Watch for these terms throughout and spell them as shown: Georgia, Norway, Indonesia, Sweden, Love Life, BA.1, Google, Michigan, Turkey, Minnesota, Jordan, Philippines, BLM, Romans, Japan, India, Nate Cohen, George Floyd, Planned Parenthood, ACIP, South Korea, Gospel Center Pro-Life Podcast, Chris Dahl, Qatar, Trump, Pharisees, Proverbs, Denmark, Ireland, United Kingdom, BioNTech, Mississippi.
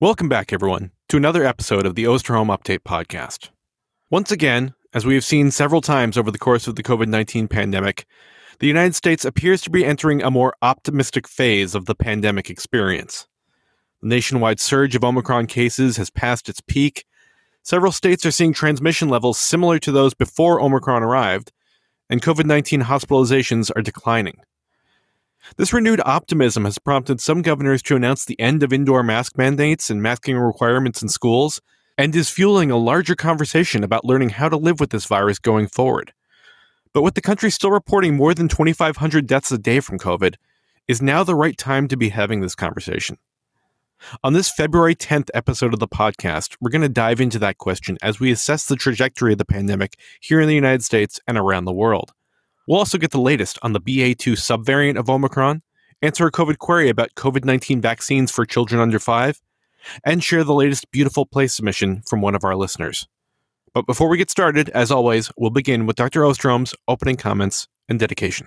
Welcome back, everyone, to another episode of the Osterholm Update podcast. Once again, as we have seen several times over the course of the COVID-19 pandemic, the United States appears to be entering a more optimistic phase of the pandemic experience. The nationwide surge of Omicron cases has passed its peak. Several states are seeing transmission levels similar to those before Omicron arrived, and COVID-19 hospitalizations are declining. This renewed optimism has prompted some governors to announce the end of indoor mask mandates and masking requirements in schools, and is fueling a larger conversation about learning how to live with this virus going forward. But with the country still reporting more than 2,500 deaths a day from COVID, is now the right time to be having this conversation. On this February 10th episode of the podcast, we're going to dive into that question as we assess the trajectory of the pandemic here in the United States and around the world. We'll also get the latest on the BA.2 subvariant of Omicron, answer a COVID query about COVID-19 vaccines for children under 5, and share the latest beautiful place submission from one of our listeners. But before we get started, as always, we'll begin with Dr. Osterholm's opening comments and dedication.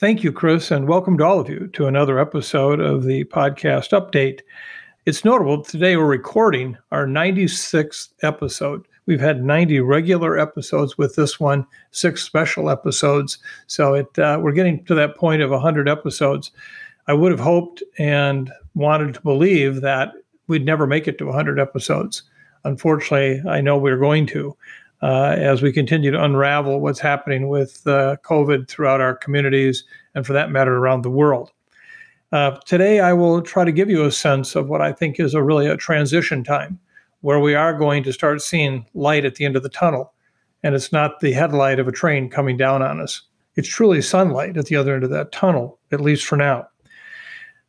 Thank you, Chris, and welcome to all of you to another episode of the podcast update. It's notable today we're recording our 96th episode. We've had 90 regular episodes with this one, 6 special episodes. So we're getting to that point of 100 episodes. I would have hoped and wanted to believe that we'd never make it to 100 episodes. Unfortunately, I know we're going to as we continue to unravel what's happening with COVID throughout our communities and, for that matter, around the world. Today, I will try to give you a sense of what I think is a transition time, where we are going to start seeing light at the end of the tunnel. And it's not the headlight of a train coming down on us. It's truly sunlight at the other end of that tunnel, at least for now.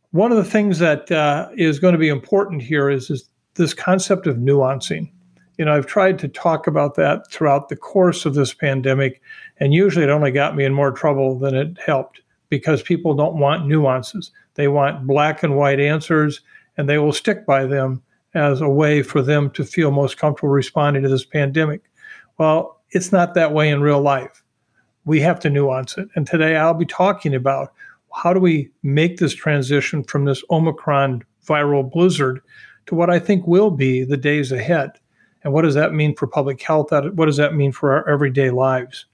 One of the things that is going to be important here is this concept of nuancing. You know, I've tried to talk about that throughout the course of this pandemic, and usually it only got me in more trouble than it helped, because people don't want nuances. They want black and white answers, and they will stick by them as a way for them to feel most comfortable responding to this pandemic. Well, it's not that way in real life. We have to nuance it. And today I'll be talking about how do we make this transition from this Omicron viral blizzard to what I think will be the days ahead. And what does that mean for public health? What does that mean for our everyday lives?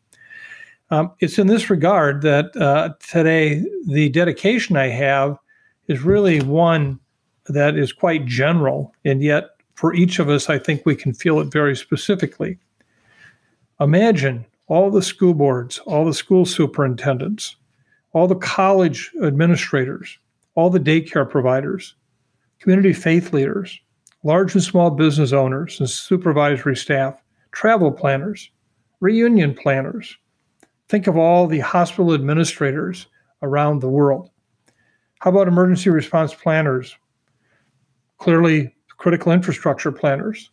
It's in this regard that today the dedication I have is really one that is quite general, and yet for each of us, I think we can feel it very specifically. Imagine all the school boards, all the school superintendents, all the college administrators, all the daycare providers, community faith leaders, large and small business owners and supervisory staff, travel planners, reunion planners. Think of all the hospital administrators around the world. How about emergency response planners? Clearly, critical infrastructure planners,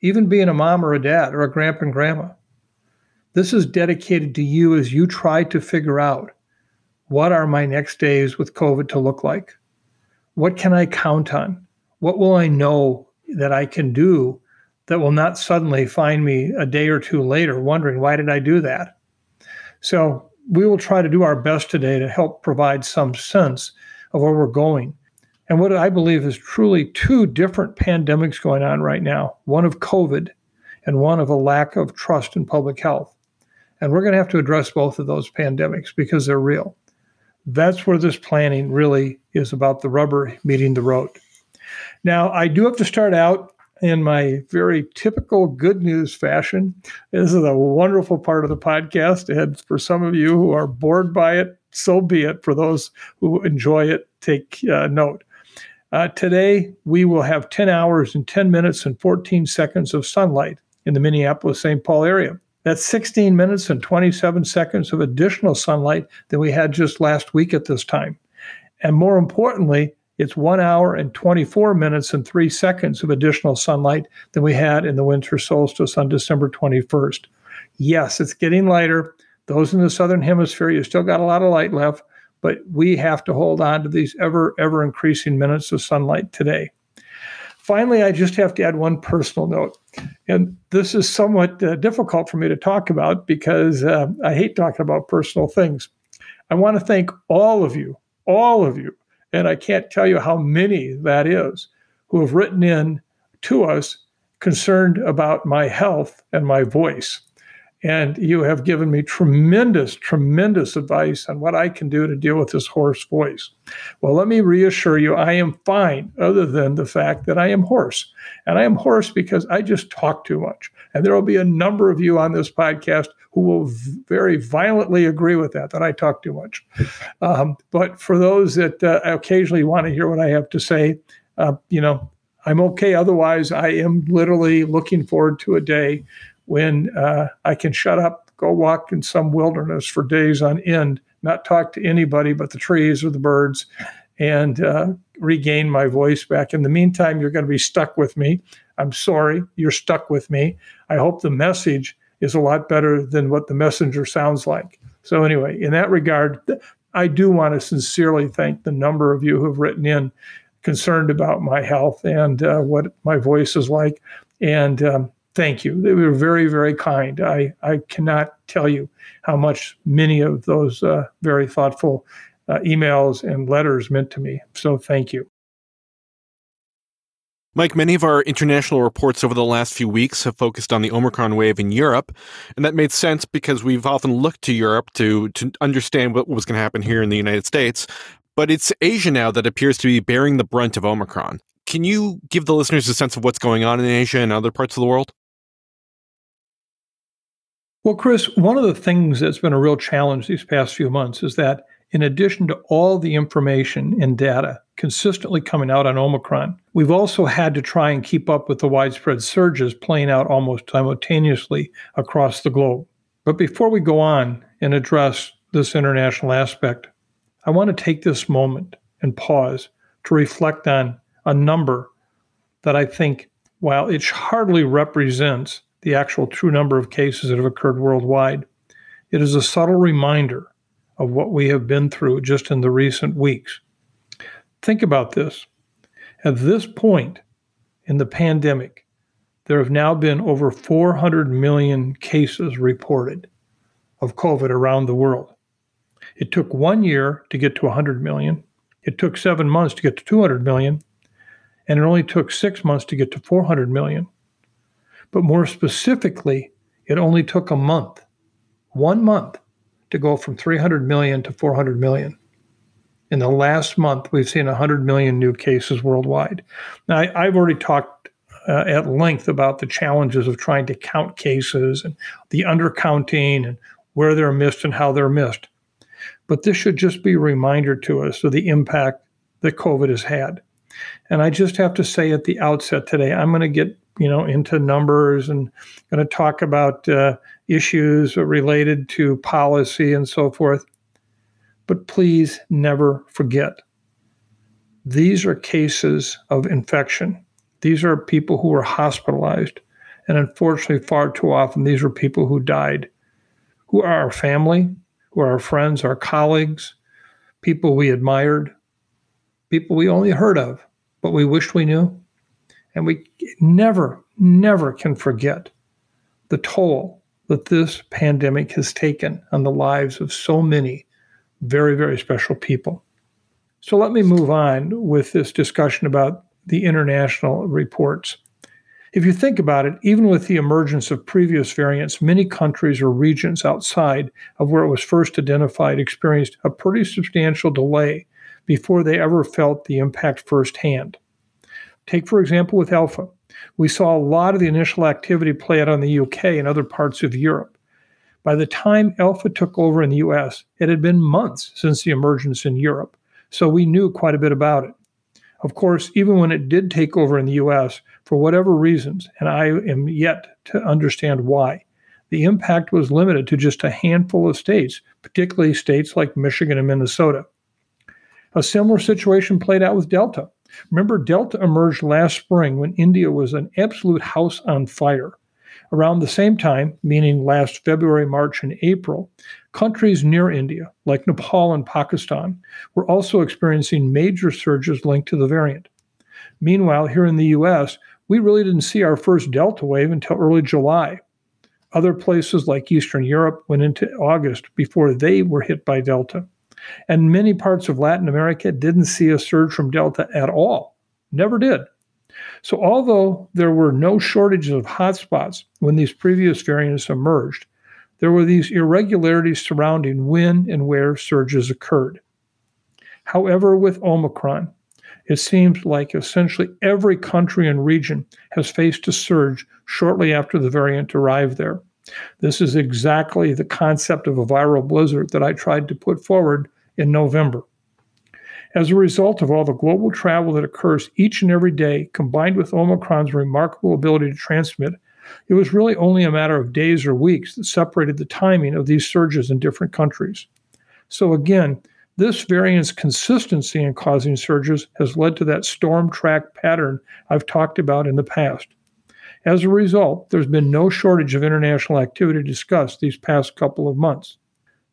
even being a mom or a dad or a grandpa and grandma. This is dedicated to you as you try to figure out, what are my next days with COVID to look like? What can I count on? What will I know that I can do that will not suddenly find me a day or two later wondering, why did I do that? So we will try to do our best today to help provide some sense of where we're going. And what I believe is truly 2 different pandemics going on right now, one of COVID and one of a lack of trust in public health. And we're going to have to address both of those pandemics because they're real. That's where this planning really is about the rubber meeting the road. Now, I do have to start out in my very typical good news fashion. This is a wonderful part of the podcast. And for some of you who are bored by it, so be it. For those who enjoy it, take note. Today, we will have 10 hours and 10 minutes and 14 seconds of sunlight in the Minneapolis-St. Paul area. That's 16 minutes and 27 seconds of additional sunlight than we had just last week at this time. And more importantly, it's 1 hour and 24 minutes and 3 seconds of additional sunlight than we had in the winter solstice on December 21st. Yes, it's getting lighter. Those in the southern hemisphere, you still got a lot of light left, but we have to hold on to these ever increasing minutes of sunlight today. Finally, I just have to add one personal note, and this is somewhat difficult for me to talk about because I hate talking about personal things. I want to thank all of you, and I can't tell you how many that is, who have written in to us concerned about my health and my voice. And you have given me tremendous, tremendous advice on what I can do to deal with this hoarse voice. Well, let me reassure you, I am fine, other than the fact that I am hoarse. And I am hoarse because I just talk too much. And there will be a number of you on this podcast who will very violently agree with that I talk too much. But for those that occasionally want to hear what I have to say, I'm okay. Otherwise, I am literally looking forward to a day when I can shut up, go walk in some wilderness for days on end, not talk to anybody but the trees or the birds, and regain my voice back. In the meantime, you're going to be stuck with me. I'm sorry, you're stuck with me. I hope the message is a lot better than what the messenger sounds like. So anyway, in that regard, I do want to sincerely thank the number of you who have written in concerned about my health and what my voice is like. And thank you. They were very, very kind. I cannot tell you how much many of those very thoughtful emails and letters meant to me. So thank you. Mike, many of our international reports over the last few weeks have focused on the Omicron wave in Europe, and that made sense because we've often looked to Europe to understand what was going to happen here in the United States. But it's Asia now that appears to be bearing the brunt of Omicron. Can you give the listeners a sense of what's going on in Asia and other parts of the world? Well, Chris, one of the things that's been a real challenge these past few months is that in addition to all the information and data consistently coming out on Omicron, we've also had to try and keep up with the widespread surges playing out almost simultaneously across the globe. But before we go on and address this international aspect, I want to take this moment and pause to reflect on a number that I think, while it hardly represents the actual true number of cases that have occurred worldwide, it is a subtle reminder of what we have been through just in the recent weeks. Think about this. At this point in the pandemic, there have now been over 400 million cases reported of COVID around the world. It took 1 year to get to 100 million. It took 7 months to get to 200 million. And it only took 6 months to get to 400 million. But more specifically, it only took one month, to go from 300 million to 400 million. In the last month, we've seen 100 million new cases worldwide. Now, I've already talked at length about the challenges of trying to count cases and the undercounting and where they're missed and how they're missed. But this should just be a reminder to us of the impact that COVID has had. And I just have to say at the outset today, I'm going to get into numbers and going to talk about issues related to policy and so forth. But please never forget, these are cases of infection. These are people who were hospitalized. And unfortunately, far too often, these are people who died, who are our family, who are our friends, our colleagues, people we admired, people we only heard of, but we wished we knew. And we never, never can forget the toll that this pandemic has taken on the lives of so many very, very special people. So let me move on with this discussion about the international reports. If you think about it, even with the emergence of previous variants, many countries or regions outside of where it was first identified experienced a pretty substantial delay before they ever felt the impact firsthand. Take, for example, with Alpha. We saw a lot of the initial activity play out on the UK and other parts of Europe. By the time Alpha took over in the US, it had been months since the emergence in Europe, so we knew quite a bit about it. Of course, even when it did take over in the US, for whatever reasons, and I am yet to understand why, the impact was limited to just a handful of states, particularly states like Michigan and Minnesota. A similar situation played out with Delta. Remember, Delta emerged last spring when India was an absolute house on fire. Around the same time, meaning last February, March, and April, countries near India, like Nepal and Pakistan, were also experiencing major surges linked to the variant. Meanwhile, here in the U.S., we really didn't see our first Delta wave until early July. Other places like Eastern Europe went into August before they were hit by Delta. And many parts of Latin America didn't see a surge from Delta at all. Never did. So although there were no shortages of hotspots when these previous variants emerged, there were these irregularities surrounding when and where surges occurred. However, with Omicron, it seems like essentially every country and region has faced a surge shortly after the variant arrived there. This is exactly the concept of a viral blizzard that I tried to put forward in November. As a result of all the global travel that occurs each and every day, combined with Omicron's remarkable ability to transmit, it was really only a matter of days or weeks that separated the timing of these surges in different countries. So again, this variant's consistency in causing surges has led to that storm track pattern I've talked about in the past. As a result, there's been no shortage of international activity discussed these past couple of months.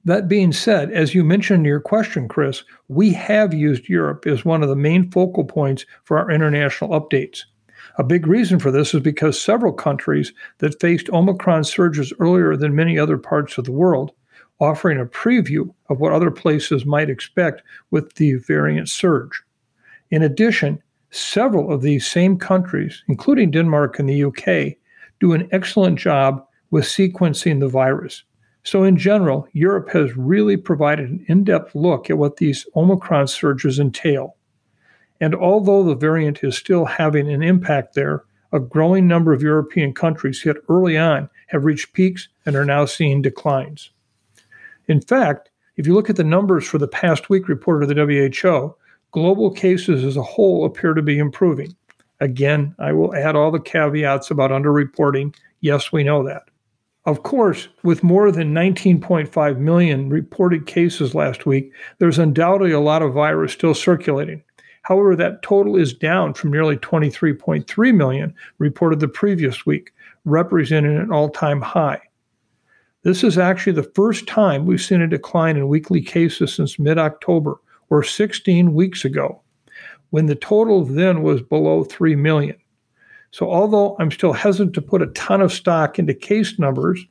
That being said, as you mentioned in your question, Chris, we have used Europe as one of the main focal points for our international updates. A big reason for this is because several countries that faced Omicron surges earlier than many other parts of the world, offering a preview of what other places might expect with the variant surge. In addition, several of these same countries, including Denmark and the UK, do an excellent job with sequencing the virus. So in general, Europe has really provided an in-depth look at what these Omicron surges entail. And although the variant is still having an impact there, a growing number of European countries hit early on have reached peaks and are now seeing declines. In fact, if you look at the numbers for the past week reported to the WHO, global cases as a whole appear to be improving. Again, I will add all the caveats about underreporting. Yes, we know that. Of course, with more than 19.5 million reported cases last week, there's undoubtedly a lot of virus still circulating. However, that total is down from nearly 23.3 million reported the previous week, representing an all-time high. This is actually the first time we've seen a decline in weekly cases since mid-October, or 16 weeks ago, when the total then was below 3 million. So although I'm still hesitant to put a ton of stock into case numbers,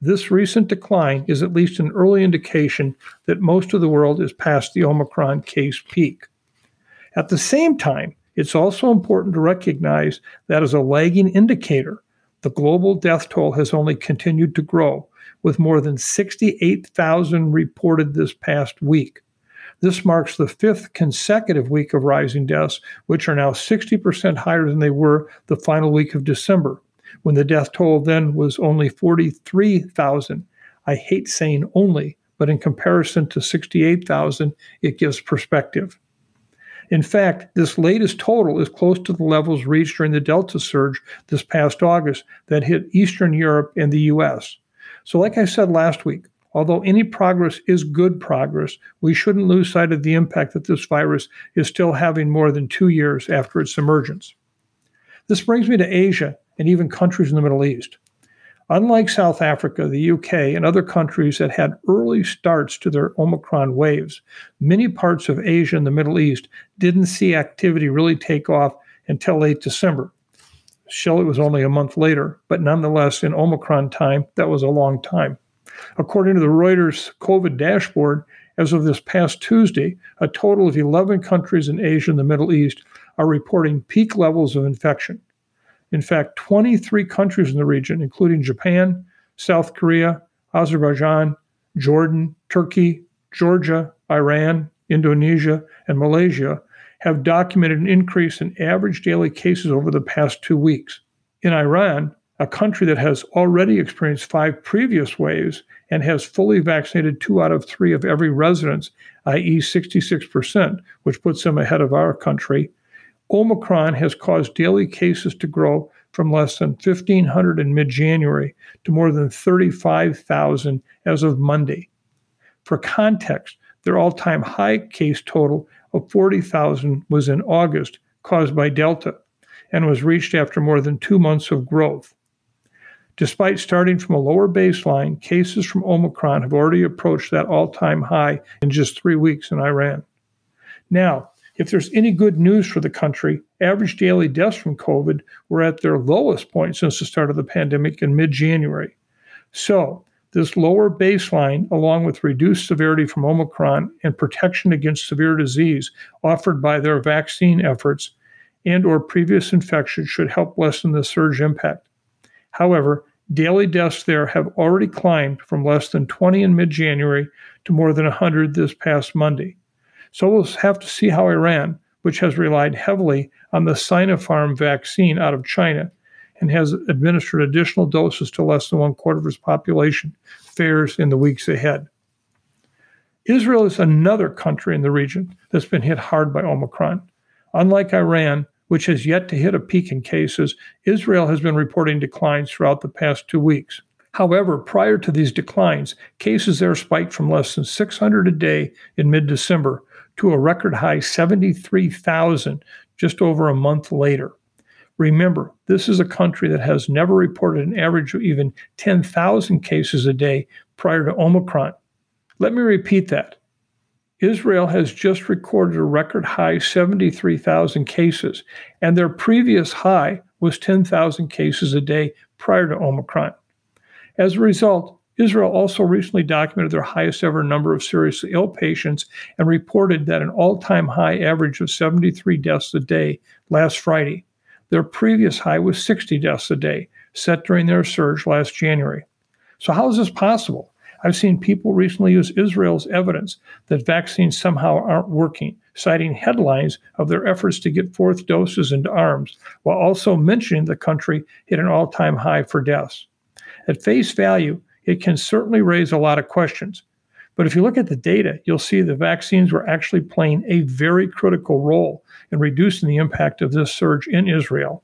this recent decline is at least an early indication that most of the world is past the Omicron case peak. At the same time, it's also important to recognize that as a lagging indicator, the global death toll has only continued to grow, with more than 68,000 reported this past week. This marks the fifth consecutive week of rising deaths, which are now 60% higher than they were the final week of December, when the death toll then was only 43,000. I hate saying only, but in comparison to 68,000, it gives perspective. In fact, this latest total is close to the levels reached during the Delta surge this past August that hit Eastern Europe and the U.S. So like I said last week, although any progress is good progress, we shouldn't lose sight of the impact that this virus is still having more than 2 years after its emergence. This brings me to Asia and even countries in the Middle East. Unlike South Africa, the UK, and other countries that had early starts to their Omicron waves, many parts of Asia and the Middle East didn't see activity really take off until late December. Still, it was only a month later, but nonetheless, in Omicron time, that was a long time. According to the Reuters COVID dashboard, as of this past Tuesday, a total of 11 countries in Asia and the Middle East are reporting peak levels of infection. In fact, 23 countries in the region, including Japan, South Korea, Azerbaijan, Jordan, Turkey, Georgia, Iran, Indonesia, and Malaysia, have documented an increase in average daily cases over the past 2 weeks. In Iran, a country that has already experienced 5 previous waves and has fully vaccinated 2 out of 3 of every residents, i.e. 66%, which puts them ahead of our country, Omicron has caused daily cases to grow from less than 1,500 in mid-January to more than 35,000 as of Monday. For context, their all-time high case total of 40,000 was in August, caused by Delta, and was reached after more than 2 months of growth. Despite starting from a lower baseline, cases from Omicron have already approached that all-time high in just 3 weeks in Iran. Now, if there's any good news for the country, average daily deaths from COVID were at their lowest point since the start of the pandemic in mid-January. So, this lower baseline, along with reduced severity from Omicron and protection against severe disease offered by their vaccine efforts and/or previous infections, should help lessen the surge impact. However, daily deaths there have already climbed from less than 20 in mid-January to more than 100 this past Monday. So we'll have to see how Iran, which has relied heavily on the Sinopharm vaccine out of China and has administered additional doses to less than one quarter of its population, fares in the weeks ahead. Israel is another country in the region that's been hit hard by Omicron. Unlike Iran, which has yet to hit a peak in cases, Israel has been reporting declines throughout the past 2 weeks. However, prior to these declines, cases there spiked from less than 600 a day in mid-December to a record high 73,000 just over a month later. Remember, this is a country that has never reported an average of even 10,000 cases a day prior to Omicron. Let me repeat that. Israel has just recorded a record high 73,000 cases, and their previous high was 10,000 cases a day prior to Omicron. As a result, Israel also recently documented their highest ever number of seriously ill patients and reported that an all-time high average of 73 deaths a day last Friday. Their previous high was 60 deaths a day, set during their surge last January. So how is this possible? I've seen people recently use Israel's evidence that vaccines somehow aren't working, citing headlines of their efforts to get fourth doses into arms, while also mentioning the country hit an all-time high for deaths. At face value, it can certainly raise a lot of questions. But if you look at the data, you'll see the vaccines were actually playing a very critical role in reducing the impact of this surge in Israel.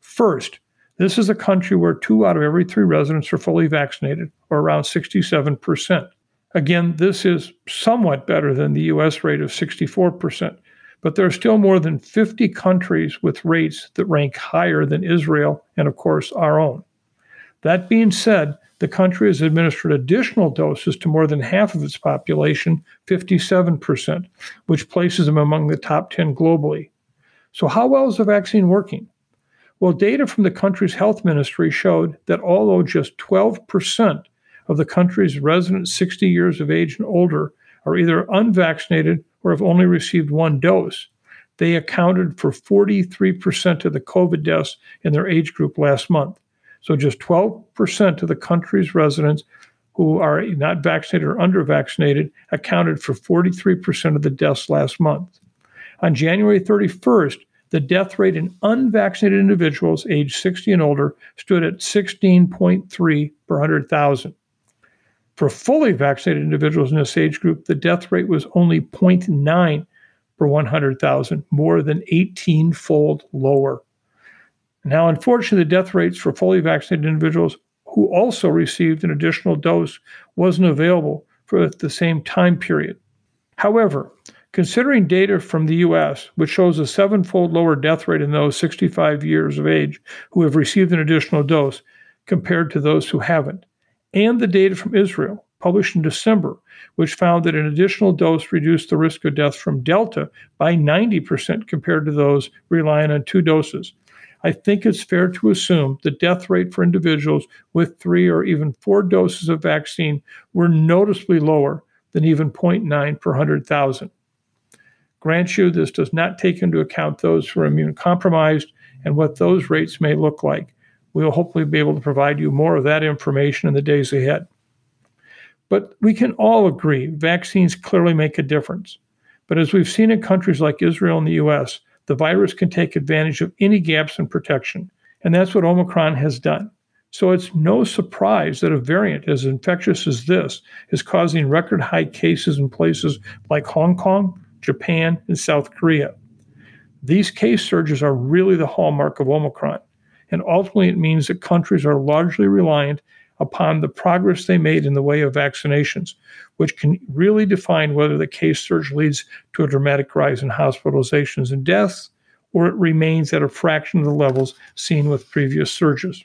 First, this is a country where 2 out of every 3 residents are fully vaccinated, or around 67%. Again, this is somewhat better than the U.S. rate of 64%, but there are still more than 50 countries with rates that rank higher than Israel and, of course, our own. That being said, the country has administered additional doses to more than half of its population, 57%, which places them among the top 10 globally. So how well is the vaccine working? Well, data from the country's health ministry showed that although just 12% of the country's residents 60 years of age and older are either unvaccinated or have only received one dose, they accounted for 43% of the COVID deaths in their age group last month. So just 12% of the country's residents who are not vaccinated or undervaccinated accounted for 43% of the deaths last month. On January 31st, the death rate in unvaccinated individuals aged 60 and older stood at 16.3 per 100,000. For fully vaccinated individuals in this age group, the death rate was only 0.9 per 100,000, more than 18-fold lower. Now, unfortunately, the death rates for fully vaccinated individuals who also received an additional dose wasn't available for at the same time period. However, considering data from the U.S., which shows a 7-fold lower death rate in those 65 years of age who have received an additional dose compared to those who haven't, and the data from Israel, published in December, which found that an additional dose reduced the risk of death from Delta by 90% compared to those relying on 2 doses. I think it's fair to assume the death rate for individuals with 3 or even 4 doses of vaccine were noticeably lower than even 0.9 per 100,000. Grant you, this does not take into account those who are immune compromised and what those rates may look like. We will hopefully be able to provide you more of that information in the days ahead. But we can all agree vaccines clearly make a difference. But as we've seen in countries like Israel and the U.S., the virus can take advantage of any gaps in protection, and that's what Omicron has done. So it's no surprise that a variant as infectious as this is causing record high cases in places like Hong Kong, Japan, and South Korea. These case surges are really the hallmark of Omicron, and ultimately it means that countries are largely reliant upon the progress they made in the way of vaccinations, which can really define whether the case surge leads to a dramatic rise in hospitalizations and deaths, or it remains at a fraction of the levels seen with previous surges.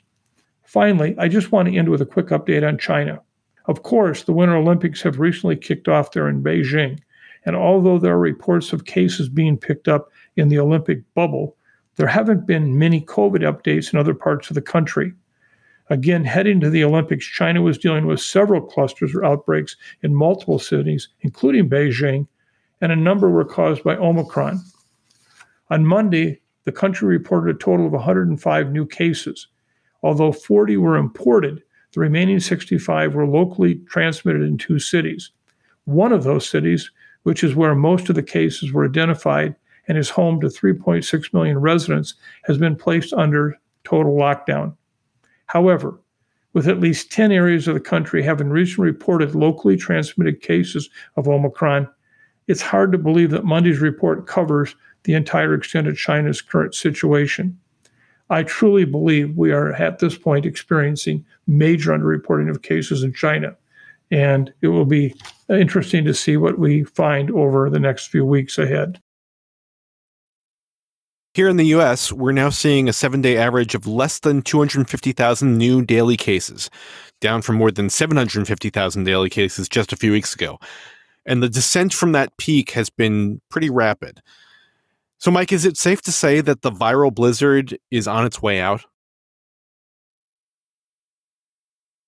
Finally, I just want to end with a quick update on China. Of course, the Winter Olympics have recently kicked off there in Beijing, and although there are reports of cases being picked up in the Olympic bubble, there haven't been many COVID updates in other parts of the country. Again, heading to the Olympics, China was dealing with several clusters or outbreaks in multiple cities, including Beijing, and a number were caused by Omicron. On Monday, the country reported a total of 105 new cases. Although 40 were imported, the remaining 65 were locally transmitted in two cities. One of those cities, which is where most of the cases were identified and is home to 3.6 million residents, has been placed under total lockdown. However, with at least 10 areas of the country having recently reported locally transmitted cases of Omicron, it's hard to believe that Monday's report covers the entire extent of China's current situation. I truly believe we are at this point experiencing major underreporting of cases in China, and it will be interesting to see what we find over the next few weeks ahead. Here in the U.S., we're now seeing a seven-day average of less than 250,000 new daily cases, down from more than 750,000 daily cases just a few weeks ago. And the descent from that peak has been pretty rapid. So, Mike, is it safe to say that the viral blizzard is on its way out?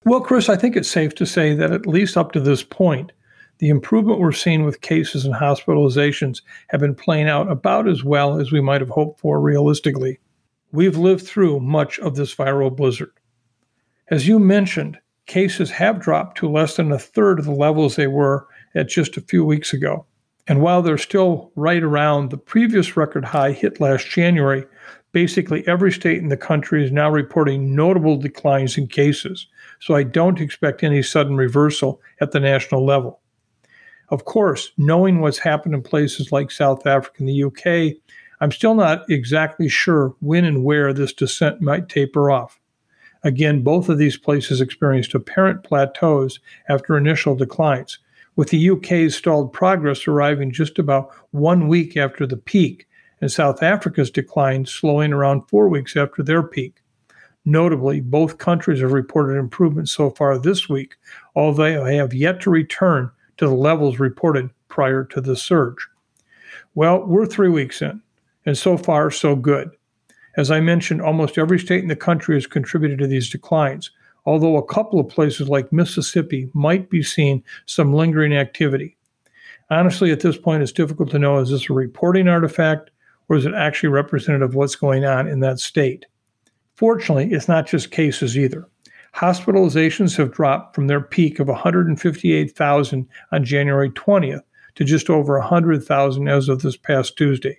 Well, Chris, I think it's safe to say that at least up to this point, the improvement we're seeing with cases and hospitalizations have been playing out about as well as we might have hoped for realistically. We've lived through much of this viral blizzard. As you mentioned, cases have dropped to less than a third of the levels they were at just a few weeks ago. And while they're still right around the previous record high hit last January, basically every state in the country is now reporting notable declines in cases. So I don't expect any sudden reversal at the national level. Of course, knowing what's happened in places like South Africa and the UK, I'm still not exactly sure when and where this descent might taper off. Again, both of these places experienced apparent plateaus after initial declines, with the UK's stalled progress arriving just about 1 week after the peak, and South Africa's decline slowing around 4 weeks after their peak. Notably, both countries have reported improvements so far this week, although they have yet to return to the levels reported prior to the surge. Well, we're 3 weeks in, and so far, so good. As I mentioned, almost every state in the country has contributed to these declines, although a couple of places like Mississippi might be seeing some lingering activity. Honestly, at this point, it's difficult to know, is this a reporting artifact or is it actually representative of what's going on in that state? Fortunately, it's not just cases either. Hospitalizations have dropped from their peak of 158,000 on January 20th to just over 100,000 as of this past Tuesday,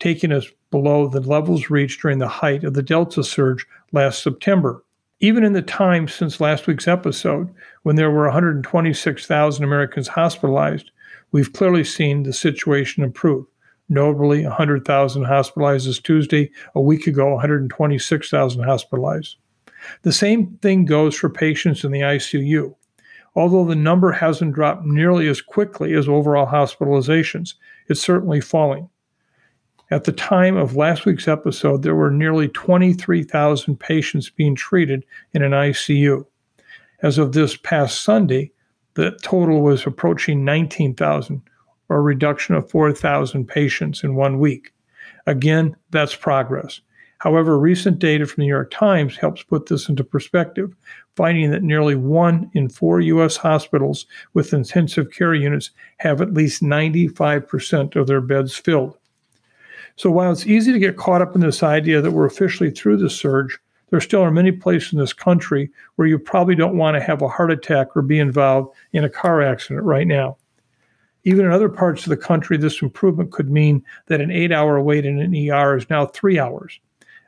taking us below the levels reached during the height of the Delta surge last September. Even in the time since last week's episode, when there were 126,000 Americans hospitalized, we've clearly seen the situation improve. Notably, 100,000 hospitalized this Tuesday. A week ago, 126,000 hospitalized. The same thing goes for patients in the ICU. Although the number hasn't dropped nearly as quickly as overall hospitalizations, it's certainly falling. At the time of last week's episode, there were nearly 23,000 patients being treated in an ICU. As of this past Sunday, the total was approaching 19,000, or a reduction of 4,000 patients in 1 week. Again, that's progress. However, recent data from the New York Times helps put this into perspective, finding that nearly 1 in 4 U.S. hospitals with intensive care units have at least 95% of their beds filled. So while it's easy to get caught up in this idea that we're officially through the surge, there still are many places in this country where you probably don't want to have a heart attack or be involved in a car accident right now. Even in other parts of the country, this improvement could mean that an 8-hour wait in an ER is now 3 hours.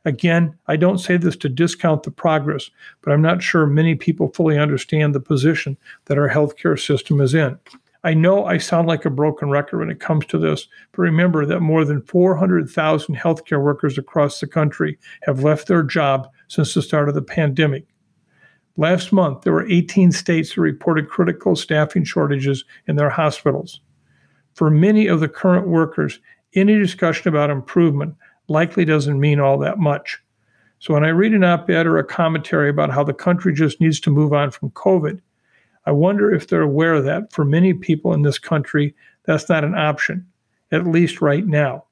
Again, I don't say this to discount the progress, but I'm not sure many people fully understand the position that our healthcare system is in. I know I sound like a broken record when it comes to this, but remember that more than 400,000 healthcare workers across the country have left their job since the start of the pandemic. Last month, there were 18 states that reported critical staffing shortages in their hospitals. For many of the current workers, any discussion about improvement likely doesn't mean all that much. So when I read an op-ed or a commentary about how the country just needs to move on from COVID, I wonder if they're aware that for many people in this country, that's not an option, at least right now.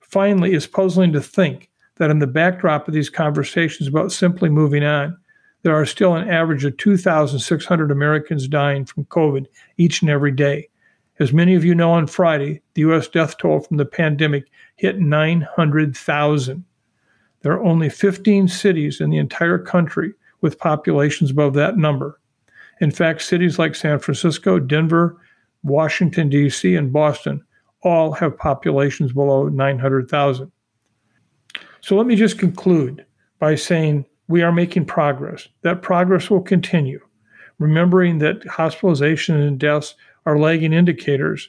Finally, it's puzzling to think that in the backdrop of these conversations about simply moving on, there are still an average of 2,600 Americans dying from COVID each and every day. As many of you know, on Friday, the U.S. death toll from the pandemic hit 900,000. There are only 15 cities in the entire country with populations above that number. In fact, cities like San Francisco, Denver, Washington, D.C., and Boston all have populations below 900,000. So let me just conclude by saying, we are making progress. That progress will continue. Remembering that hospitalization and deaths are lagging indicators,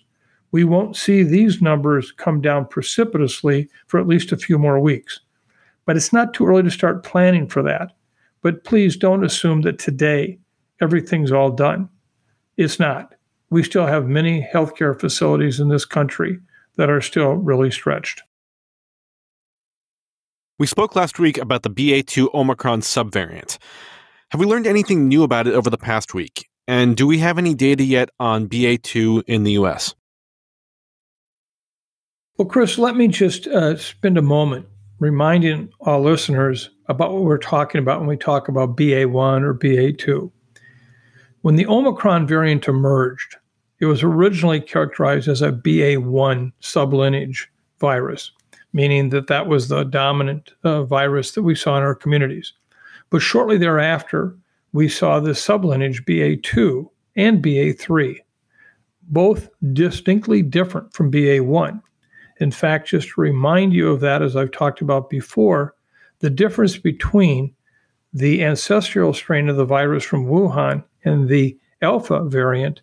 we won't see these numbers come down precipitously for at least a few more weeks. But it's not too early to start planning for that. But please don't assume that today everything's all done. It's not. We still have many healthcare facilities in this country that are still really stretched. We spoke last week about the BA.2 Omicron subvariant. Have we learned anything new about it over the past week? And do we have any data yet on BA.2 in the U.S.? Well, Chris, let me just spend a moment reminding our listeners about what we're talking about when we talk about BA.1 or BA.2. When the Omicron variant emerged, it was originally characterized as a BA.1 sublineage virus, meaning that was the dominant virus that we saw in our communities. But shortly thereafter, we saw the sublineage BA.2 and BA.3, both distinctly different from BA.1. In fact, just to remind you of that, as I've talked about before, the difference between the ancestral strain of the virus from Wuhan and the Alpha variant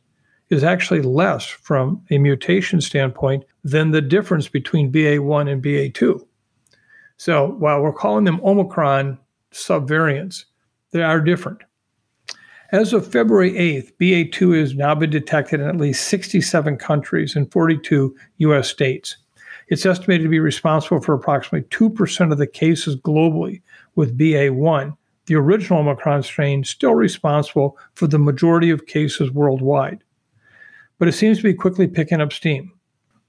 is actually less from a mutation standpoint than the difference between BA.1 and BA.2. So while we're calling them Omicron subvariants, they are different. As of February 8th, BA.2 has now been detected in at least 67 countries and 42 U.S. states. It's estimated to be responsible for approximately 2% of the cases globally, with BA.1, the original Omicron strain, still responsible for the majority of cases worldwide. But it seems to be quickly picking up steam.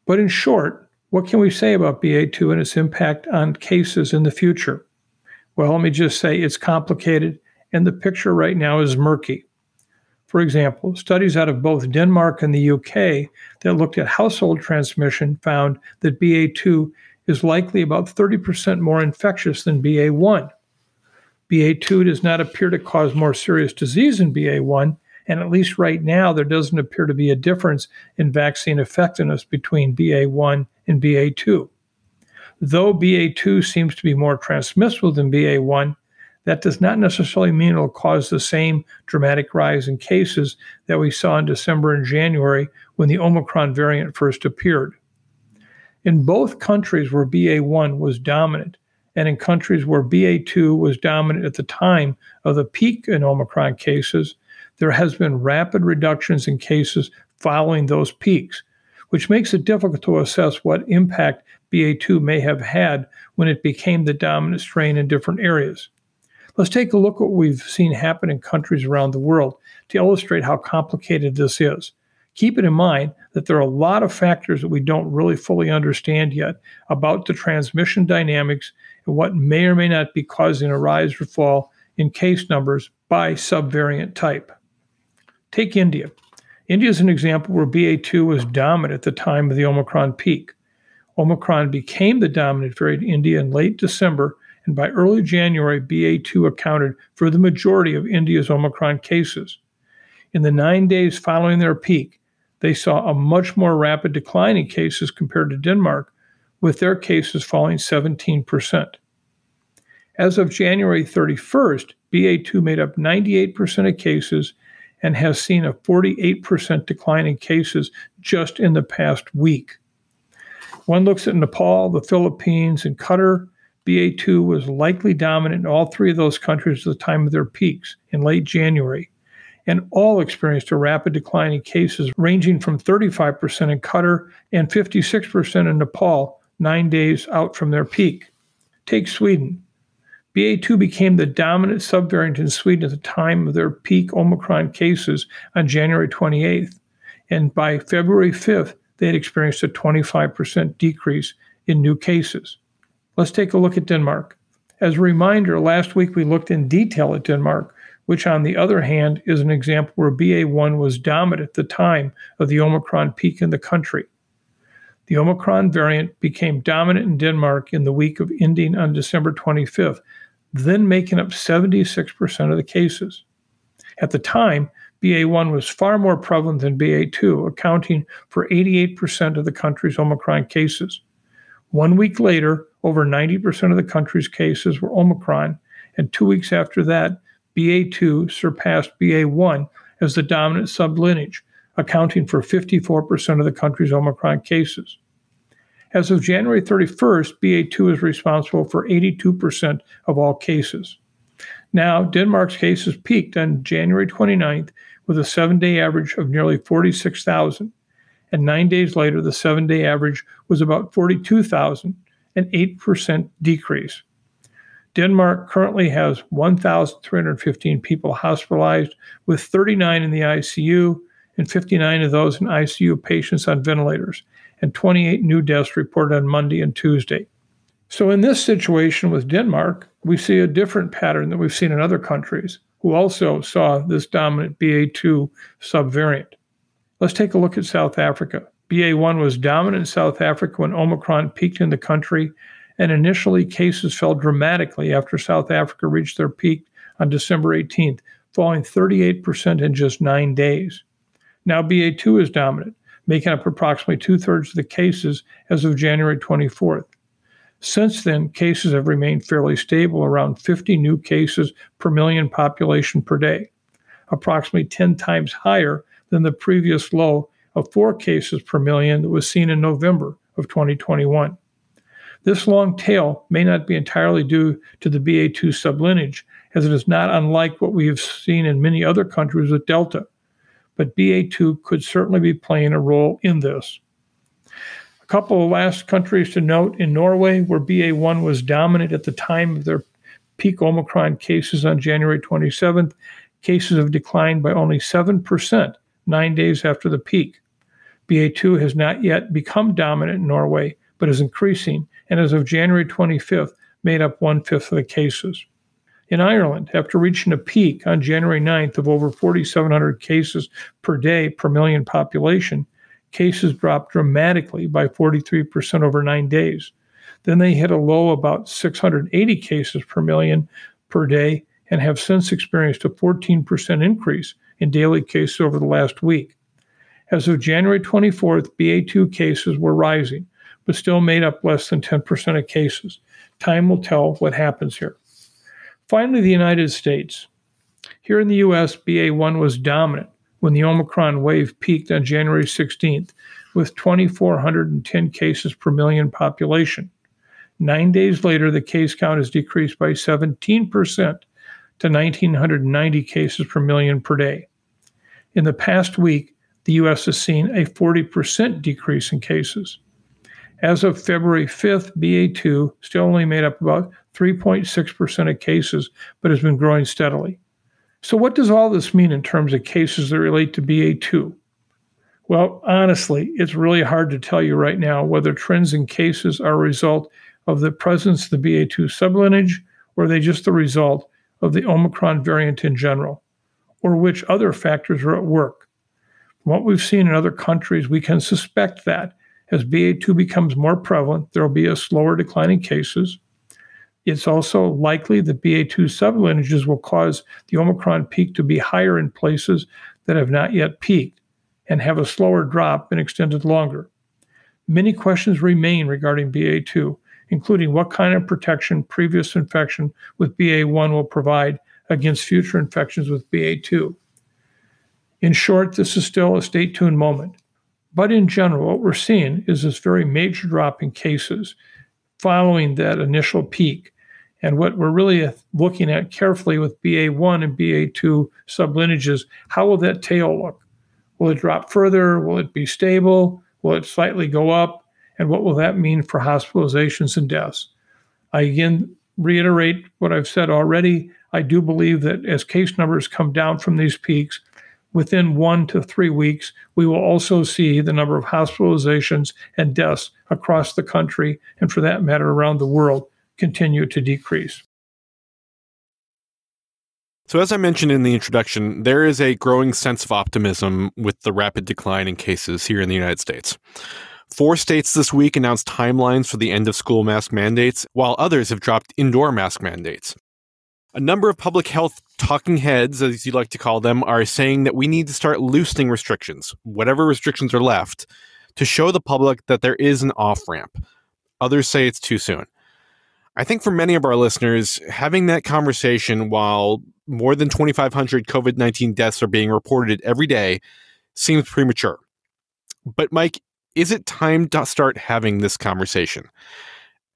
But in short, what can we say about BA.2 and its impact on cases in the future? Well, let me just say it's complicated, and the picture right now is murky. For example, studies out of both Denmark and the UK that looked at household transmission found that BA.2 is likely about 30% more infectious than BA.1. BA.2 does not appear to cause more serious disease than BA.1, and at least right now, there doesn't appear to be a difference in vaccine effectiveness between BA.1 and BA.2. Though BA.2 seems to be more transmissible than BA.1, that does not necessarily mean it'll cause the same dramatic rise in cases that we saw in December and January when the Omicron variant first appeared. In both countries where BA.1 was dominant, and in countries where BA.2 was dominant at the time of the peak in Omicron cases, there has been rapid reductions in cases following those peaks, which makes it difficult to assess what impact BA.2 may have had when it became the dominant strain in different areas. Let's take a look at what we've seen happen in countries around the world to illustrate how complicated this is. Keep it in mind that there are a lot of factors that we don't really fully understand yet about the transmission dynamics and what may or may not be causing a rise or fall in case numbers by subvariant type. Take India. India is an example where BA.2 was dominant at the time of the Omicron peak. Omicron became the dominant variant in India in late December, and by early January, BA.2 accounted for the majority of India's Omicron cases. In the 9 days following their peak, they saw a much more rapid decline in cases compared to Denmark, with their cases falling 17%. As of January 31st, BA.2 made up 98% of cases and has seen a 48% decline in cases just in the past week. One looks at Nepal, the Philippines, and Qatar BA.2 was likely dominant in all three of those countries at the time of their peaks in late January, and all experienced a rapid decline in cases ranging from 35% in Qatar and 56% in Nepal, 9 days out from their peak. Take Sweden. BA.2 became the dominant subvariant in Sweden at the time of their peak Omicron cases on January 28th, and by February 5th, they had experienced a 25% decrease in new cases. Let's take a look at Denmark. As a reminder, last week we looked in detail at Denmark, which on the other hand is an example where BA.1 was dominant at the time of the Omicron peak in the country. The Omicron variant became dominant in Denmark in the week of ending on December 25th, then making up 76% of the cases. At the time, BA.1 was far more prevalent than BA.2, accounting for 88% of the country's Omicron cases. 1 week later, over 90% of the country's cases were Omicron, and 2 weeks after that, BA.2 surpassed BA.1 as the dominant sublineage, accounting for 54% of the country's Omicron cases. As of January 31st, BA.2 is responsible for 82% of all cases. Now, Denmark's cases peaked on January 29th with a 7-day average of nearly 46,000, and 9 days later, the 7-day average was about 42,000, an 8% decrease. Denmark currently has 1,315 people hospitalized, with 39 in the ICU and 59 of those in ICU patients on ventilators, and 28 new deaths reported on Monday and Tuesday. So in this situation with Denmark, we see a different pattern than we've seen in other countries, who also saw this dominant BA.2 subvariant. Let's take a look at South Africa. BA.1 was dominant in South Africa when Omicron peaked in the country, and initially cases fell dramatically after South Africa reached their peak on December 18th, falling 38% in just 9 days. Now BA.2 is dominant, making up approximately two-thirds of the cases as of January 24th. Since then, cases have remained fairly stable, around 50 new cases per million population per day, approximately 10 times higher than the previous low of 4 cases per million that was seen in November of 2021. This long tail may not be entirely due to the BA.2 sublineage, as it is not unlike what we have seen in many other countries with Delta, but BA.2 could certainly be playing a role in this. A couple of last countries to note: in Norway, where BA.1 was dominant at the time of their peak Omicron cases on January 27th, cases have declined by only 7%, 9 days after the peak. BA.2 has not yet become dominant in Norway, but is increasing, and as of January 25th, made up 1/5 of the cases. In Ireland, after reaching a peak on January 9th of over 4,700 cases per day per million population, cases dropped dramatically by 43% over 9 days. Then they hit a low about 680 cases per million per day and have since experienced a 14% increase in daily cases over the last week. As of January 24th, BA.2 cases were rising, but still made up less than 10% of cases. Time will tell what happens here. Finally, the United States. Here in the U.S., BA.1 was dominant when the Omicron wave peaked on January 16th with 2,410 cases per million population. 9 days later, the case count has decreased by 17% to 1,990 cases per million per day. In the past week, the U.S. has seen a 40% decrease in cases. As of February 5th, BA.2 still only made up about 3.6% of cases, but has been growing steadily. So what does all this mean in terms of cases that relate to BA.2? Well, honestly, it's really hard to tell you right now whether trends in cases are a result of the presence of the BA.2 sublineage, or are they just the result of the Omicron variant in general, or which other factors are at work. From what we've seen in other countries, we can suspect that as BA.2 becomes more prevalent, there will be a slower decline in cases. It's also likely that BA.2 sublineages will cause the Omicron peak to be higher in places that have not yet peaked and have a slower drop and extended longer. Many questions remain regarding BA.2, including what kind of protection previous infection with BA.1 will provide against future infections with BA.2. In short, this is still a stay tuned moment. But in general, what we're seeing is this very major drop in cases following that initial peak. And what we're really looking at carefully with BA.1 and BA.2 sublineages, how will that tail look? Will it drop further? Will it be stable? Will it slightly go up? And what will that mean for hospitalizations and deaths? I again reiterate what I've said already. I do believe that as case numbers come down from these peaks, within 1 to 3 weeks, we will also see the number of hospitalizations and deaths across the country, and for that matter, around the world, continue to decrease. So as I mentioned in the introduction, there is a growing sense of optimism with the rapid decline in cases here in the United States. 4 states this week announced timelines for the end of school mask mandates, while others have dropped indoor mask mandates. A number of public health talking heads, as you like to call them, are saying that we need to start loosening restrictions, whatever restrictions are left, to show the public that there is an off-ramp. Others say it's too soon. I think for many of our listeners, having that conversation while more than 2,500 COVID-19 deaths are being reported every day seems premature. But Mike, is it time to start having this conversation?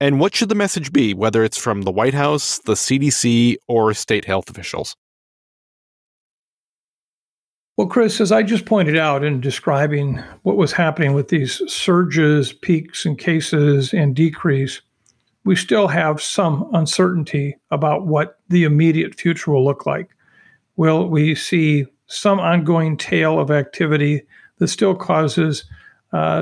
And what should the message be, whether it's from the White House, the CDC, or state health officials? Well, Chris, as I just pointed out in describing what was happening with these surges, peaks in cases, and decrease, we still have some uncertainty about what the immediate future will look like. Will we see some ongoing tail of activity that still causes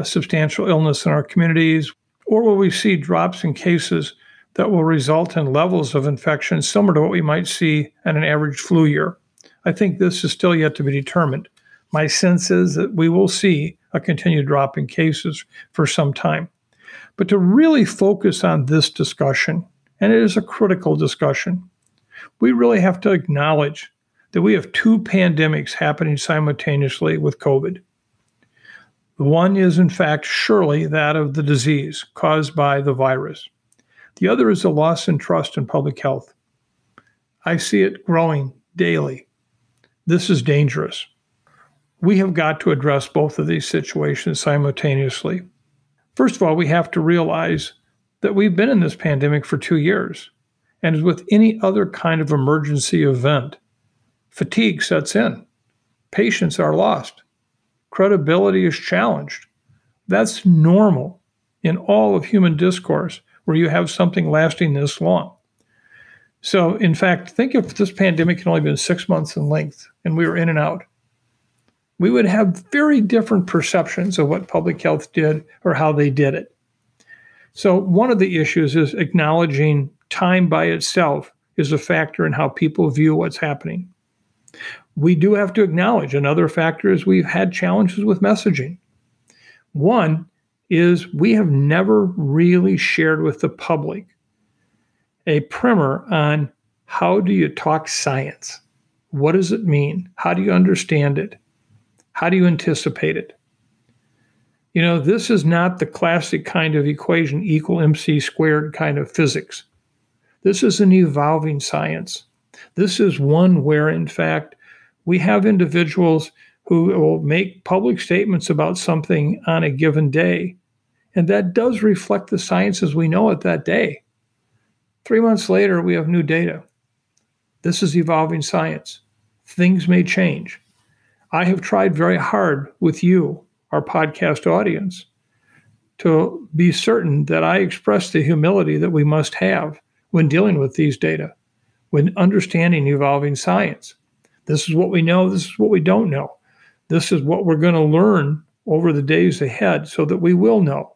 substantial illness in our communities? Or will we see drops in cases that will result in levels of infection similar to what we might see in an average flu year? I think this is still yet to be determined. My sense is that we will see a continued drop in cases for some time. But to really focus on this discussion, and it is a critical discussion, we really have to acknowledge that we have 2 pandemics happening simultaneously with COVID. One is, in fact, surely that of the disease caused by the virus. The other is a loss in trust in public health. I see it growing daily. This is dangerous. We have got to address both of these situations simultaneously. First of all, we have to realize that we've been in this pandemic for 2 years. And as with any other kind of emergency event, fatigue sets in. Patients are lost. Credibility is challenged. That's normal in all of human discourse where you have something lasting this long. So, in fact, think if this pandemic had only been 6 months in length and we were in and out. We would have very different perceptions of what public health did or how they did it. So one of the issues is acknowledging time by itself is a factor in how people view what's happening. We do have to acknowledge another factor is we've had challenges with messaging. One is we have never really shared with the public a primer on how do you talk science? What does it mean? How do you understand it? How do you anticipate it? You know, this is not the classic kind of equation, equal MC squared kind of physics. This is an evolving science. This is one where, in fact, we have individuals who will make public statements about something on a given day. And that does reflect the science as we know it that day. 3 months later, we have new data. This is evolving science. Things may change. I have tried very hard with you, our podcast audience, to be certain that I express the humility that we must have when dealing with these data, when understanding evolving science. This is what we know. This is what we don't know. This is what we're going to learn over the days ahead so that we will know.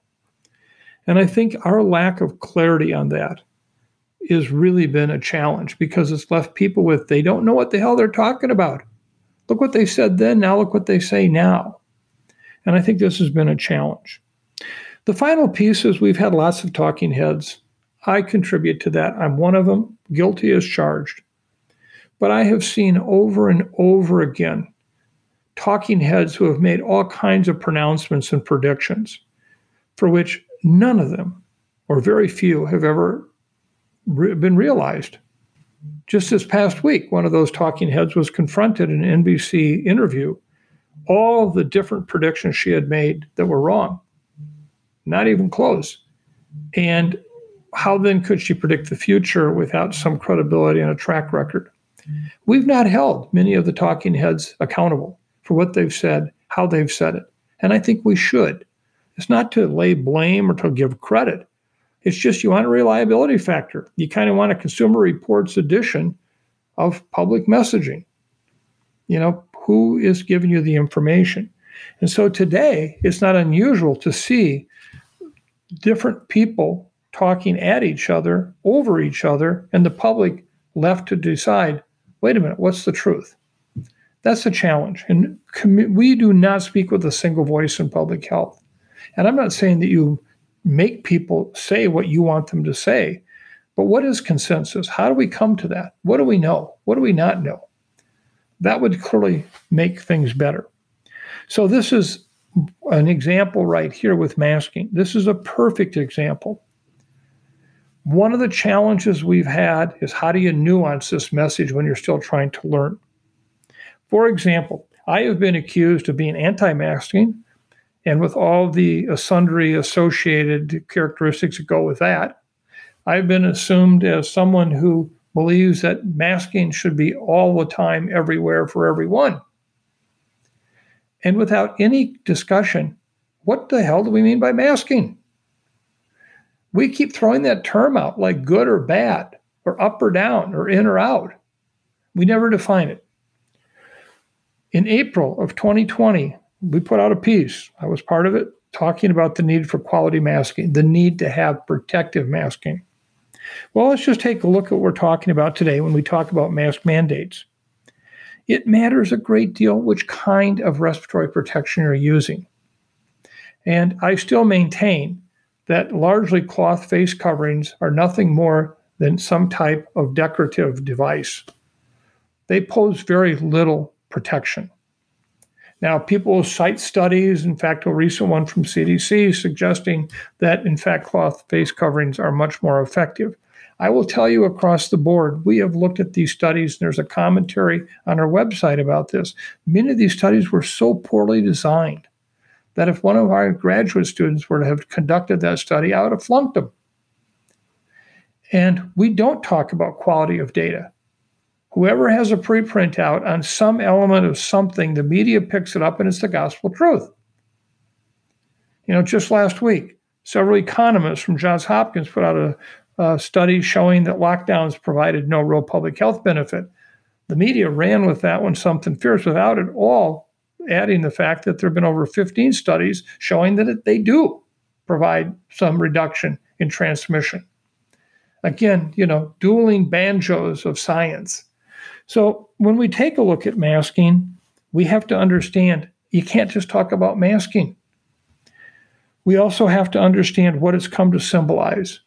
And I think our lack of clarity on that has really been a challenge because it's left people with, they don't know what the hell they're talking about. Look what they said then, now look what they say now. And I think this has been a challenge. The final piece is we've had lots of talking heads. I contribute to that. I'm one of them, guilty as charged. But I have seen over and over again talking heads who have made all kinds of pronouncements and predictions for which none of them, or very few, have ever been realized. Just this past week, one of those talking heads was confronted in an NBC interview, all the different predictions she had made that were wrong, not even close. And how then could she predict the future without some credibility and a track record? We've not held many of the talking heads accountable for what they've said, how they've said it. And I think we should. It's not to lay blame or to give credit. It's just you want a reliability factor. You kind of want a Consumer Reports edition of public messaging. You know, who is giving you the information? And so today, it's not unusual to see different people talking at each other, over each other, and the public left to decide, wait a minute, what's the truth? That's a challenge. And we do not speak with a single voice in public health. And I'm not saying that you make people say what you want them to say, but what is consensus? How do we come to that? What do we know? What do we not know? That would clearly make things better. So this is an example right here with masking. This is a perfect example. One of the challenges we've had is how do you nuance this message when you're still trying to learn? For example, I have been accused of being anti-masking, and with all the sundry associated characteristics that go with that, I've been assumed as someone who believes that masking should be all the time, everywhere, for everyone. And without any discussion, what the hell do we mean by masking? We keep throwing that term out like good or bad, or up or down, or in or out. We never define it. In April of 2020, we put out a piece, I was part of it, talking about the need for quality masking, the need to have protective masking. Well, let's just take a look at what we're talking about today when we talk about mask mandates. It matters a great deal which kind of respiratory protection you're using. And I still maintain that largely cloth face coverings are nothing more than some type of decorative device. They pose very little protection. Now, people will cite studies, in fact, a recent one from CDC suggesting that, in fact, cloth face coverings are much more effective. I will tell you across the board, we have looked at these studies, and there's a commentary on our website about this. Many of these studies were so poorly designed that if one of our graduate students were to have conducted that study, I would have flunked them. And we don't talk about quality of data. Whoever has a preprint out on some element of something, the media picks it up and it's the gospel truth. You know, just last week, several economists from Johns Hopkins put out a study showing that lockdowns provided no real public health benefit. The media ran with that one something fierce without at all adding the fact that there have been over 15 studies showing that they do provide some reduction in transmission. Again, you know, dueling banjos of science. So when we take a look at masking, we have to understand you can't just talk about masking. We also have to understand what it's come to symbolize.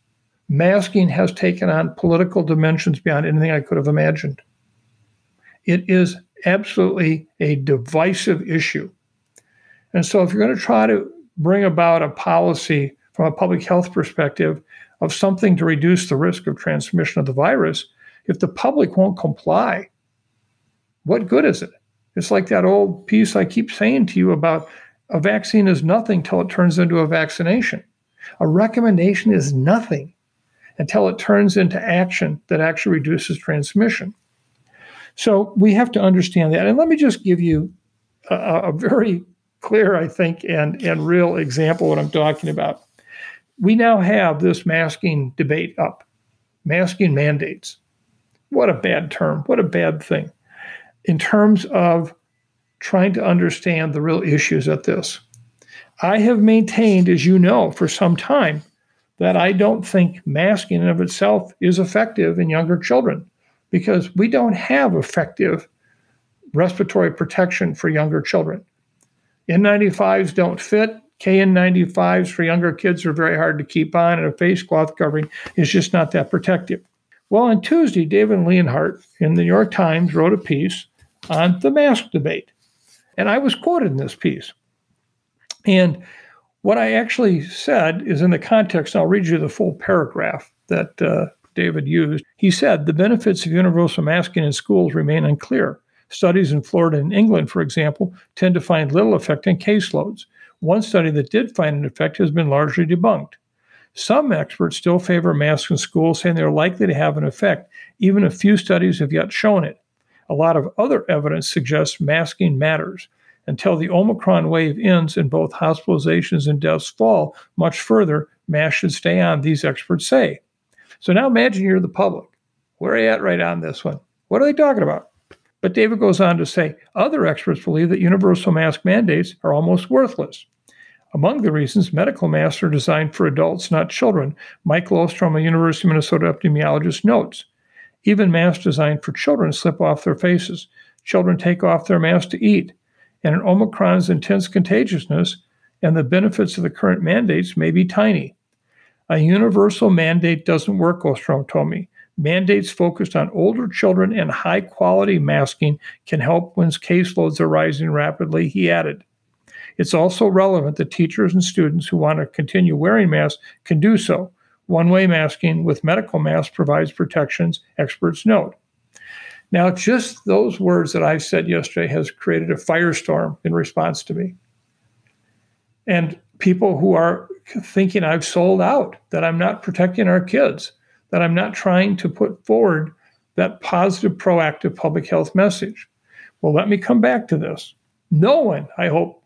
Masking has taken on political dimensions beyond anything I could have imagined. It is absolutely a divisive issue. And so if you're going to try to bring about a policy from a public health perspective of something to reduce the risk of transmission of the virus, if the public won't comply, what good is it? It's like that old piece I keep saying to you about a vaccine is nothing till it turns into a vaccination. A recommendation is nothing until it turns into action that actually reduces transmission. So we have to understand that. And let me just give you a very clear, I think, and real example of what I'm talking about. We now have this masking debate up, masking mandates. What a bad term. What a bad thing in terms of trying to understand the real issues at this. I have maintained, as you know, for some time that I don't think masking in of itself is effective in younger children because we don't have effective respiratory protection for younger children. N95s don't fit. KN95s for younger kids are very hard to keep on, and a face cloth covering is just not that protective. Well, on Tuesday, David Leonhardt in the New York Times wrote a piece on the mask debate, and I was quoted in this piece. And what I actually said is in the context, and I'll read you the full paragraph that David used. He said, the benefits of universal masking in schools remain unclear. Studies in Florida and England, for example, tend to find little effect in caseloads. One study that did find an effect has been largely debunked. Some experts still favor masks in schools, saying they're likely to have an effect. Even a few studies have yet shown it. A lot of other evidence suggests masking matters. Until the Omicron wave ends and both hospitalizations and deaths fall much further, masks should stay on, these experts say. So now imagine you're the public. Where are you at right on this one? What are they talking about? But David goes on to say, other experts believe that universal mask mandates are almost worthless. Among the reasons, medical masks are designed for adults, not children. Michael Osterholm, a University of Minnesota epidemiologist, notes, even masks designed for children slip off their faces. Children take off their masks to eat. And in Omicron's intense contagiousness and the benefits of the current mandates may be tiny. A universal mandate doesn't work, Osterholm told me. Mandates focused on older children and high-quality masking can help when caseloads are rising rapidly, he added. It's also relevant that teachers and students who want to continue wearing masks can do so. One-way masking with medical masks provides protections, experts note. Now, just those words that I said yesterday has created a firestorm in response to me. And people who are thinking I've sold out, that I'm not protecting our kids, that I'm not trying to put forward that positive, proactive public health message. Well, let me come back to this. No one, I hope,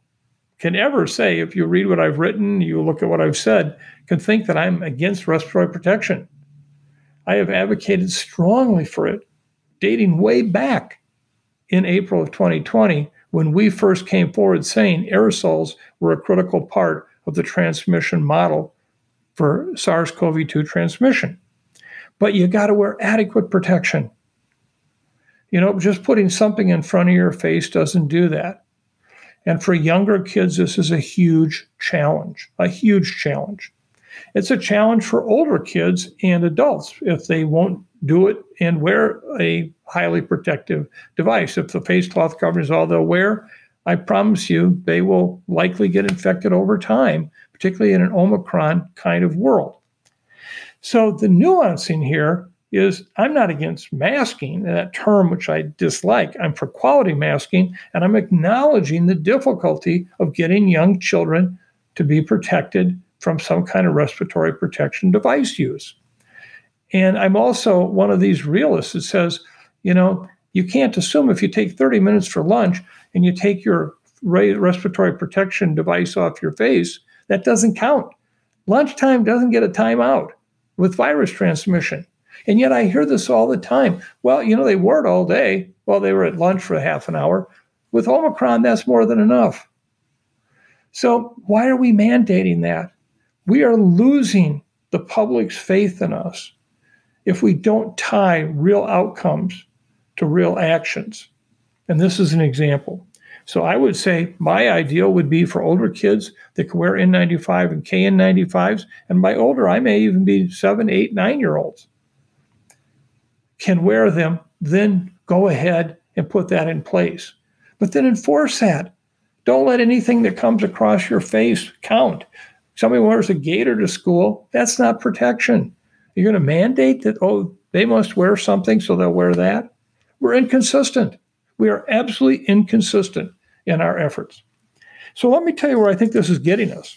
can ever say, if you read what I've written, you look at what I've said, can think that I'm against respiratory protection. I have advocated strongly for it, dating way back in April of 2020, when we first came forward saying aerosols were a critical part of the transmission model for SARS-CoV-2 transmission. But you got to wear adequate protection. You know, just putting something in front of your face doesn't do that. And for younger kids, this is a huge challenge, a huge challenge. It's a challenge for older kids and adults if they won't do it and wear a highly protective device. If the face cloth covering is all they'll wear, I promise you they will likely get infected over time, particularly in an Omicron kind of world. So the nuancing here is I'm not against masking, that term which I dislike. I'm for quality masking, and I'm acknowledging the difficulty of getting young children to be protected from some kind of respiratory protection device use. And I'm also one of these realists that says, you know, you can't assume if you take 30 minutes for lunch and you take your respiratory protection device off your face, that doesn't count. Lunchtime doesn't get a timeout with virus transmission. And yet I hear this all the time. Well, you know, they wore it all day. Well, they were at lunch for half an hour. With Omicron, that's more than enough. So why are we mandating that? We are losing the public's faith in us if we don't tie real outcomes to real actions. And this is an example. So I would say my ideal would be for older kids that can wear N95 and KN95s, and by older, I may even be 7, 8, 9-year-olds, can wear them, then go ahead and put that in place. But then enforce that. Don't let anything that comes across your face count. Somebody wears a gaiter to school, that's not protection. You're going to mandate that, oh, they must wear something, so they'll wear that? We're inconsistent. We are absolutely inconsistent in our efforts. So let me tell you where I think this is getting us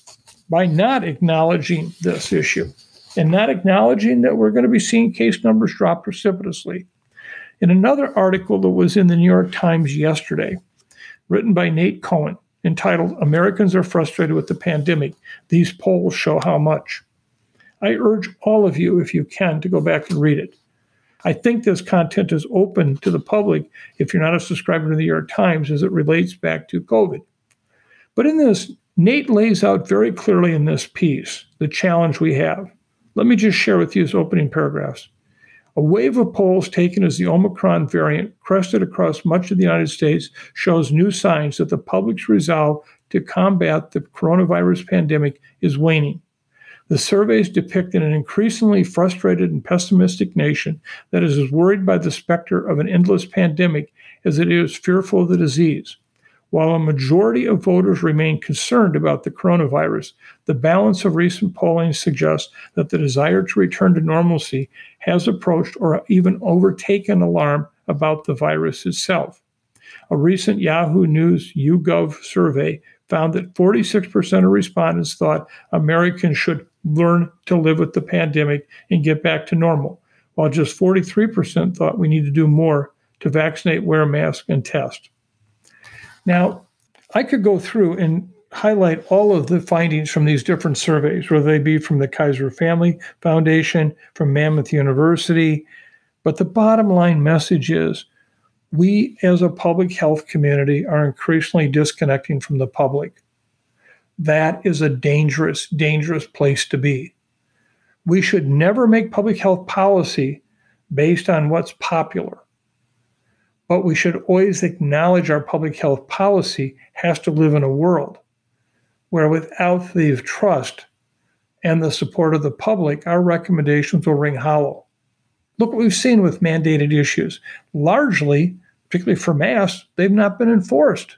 by not acknowledging this issue and not acknowledging that we're going to be seeing case numbers drop precipitously. In another article that was in the New York Times yesterday, written by Nate Cohen, entitled Americans Are Frustrated with the Pandemic. These polls show how much. I urge all of you, if you can, to go back and read it. I think this content is open to the public if you're not a subscriber to the New York Times as it relates back to COVID. But in this, Nate lays out very clearly in this piece the challenge we have. Let me just share with you his opening paragraphs. A wave of polls taken as the Omicron variant crested across much of the United States shows new signs that the public's resolve to combat the coronavirus pandemic is waning. The surveys depicted an increasingly frustrated and pessimistic nation that is as worried by the specter of an endless pandemic as it is fearful of the disease. While a majority of voters remain concerned about the coronavirus, the balance of recent polling suggests that the desire to return to normalcy has approached or even overtaken alarm about the virus itself. A recent Yahoo News YouGov survey found that 46% of respondents thought Americans should learn to live with the pandemic and get back to normal, while just 43% thought we need to do more to vaccinate, wear a mask, and test. Now, I could go through and highlight all of the findings from these different surveys, whether they be from the Kaiser Family Foundation, from Mammoth University. But the bottom line message is we as a public health community are increasingly disconnecting from the public. That is a dangerous, dangerous place to be. We should never make public health policy based on what's popular. But we should always acknowledge our public health policy has to live in a world where without the trust and the support of the public, our recommendations will ring hollow. Look what we've seen with mandated issues. Largely, particularly for masks, they've not been enforced.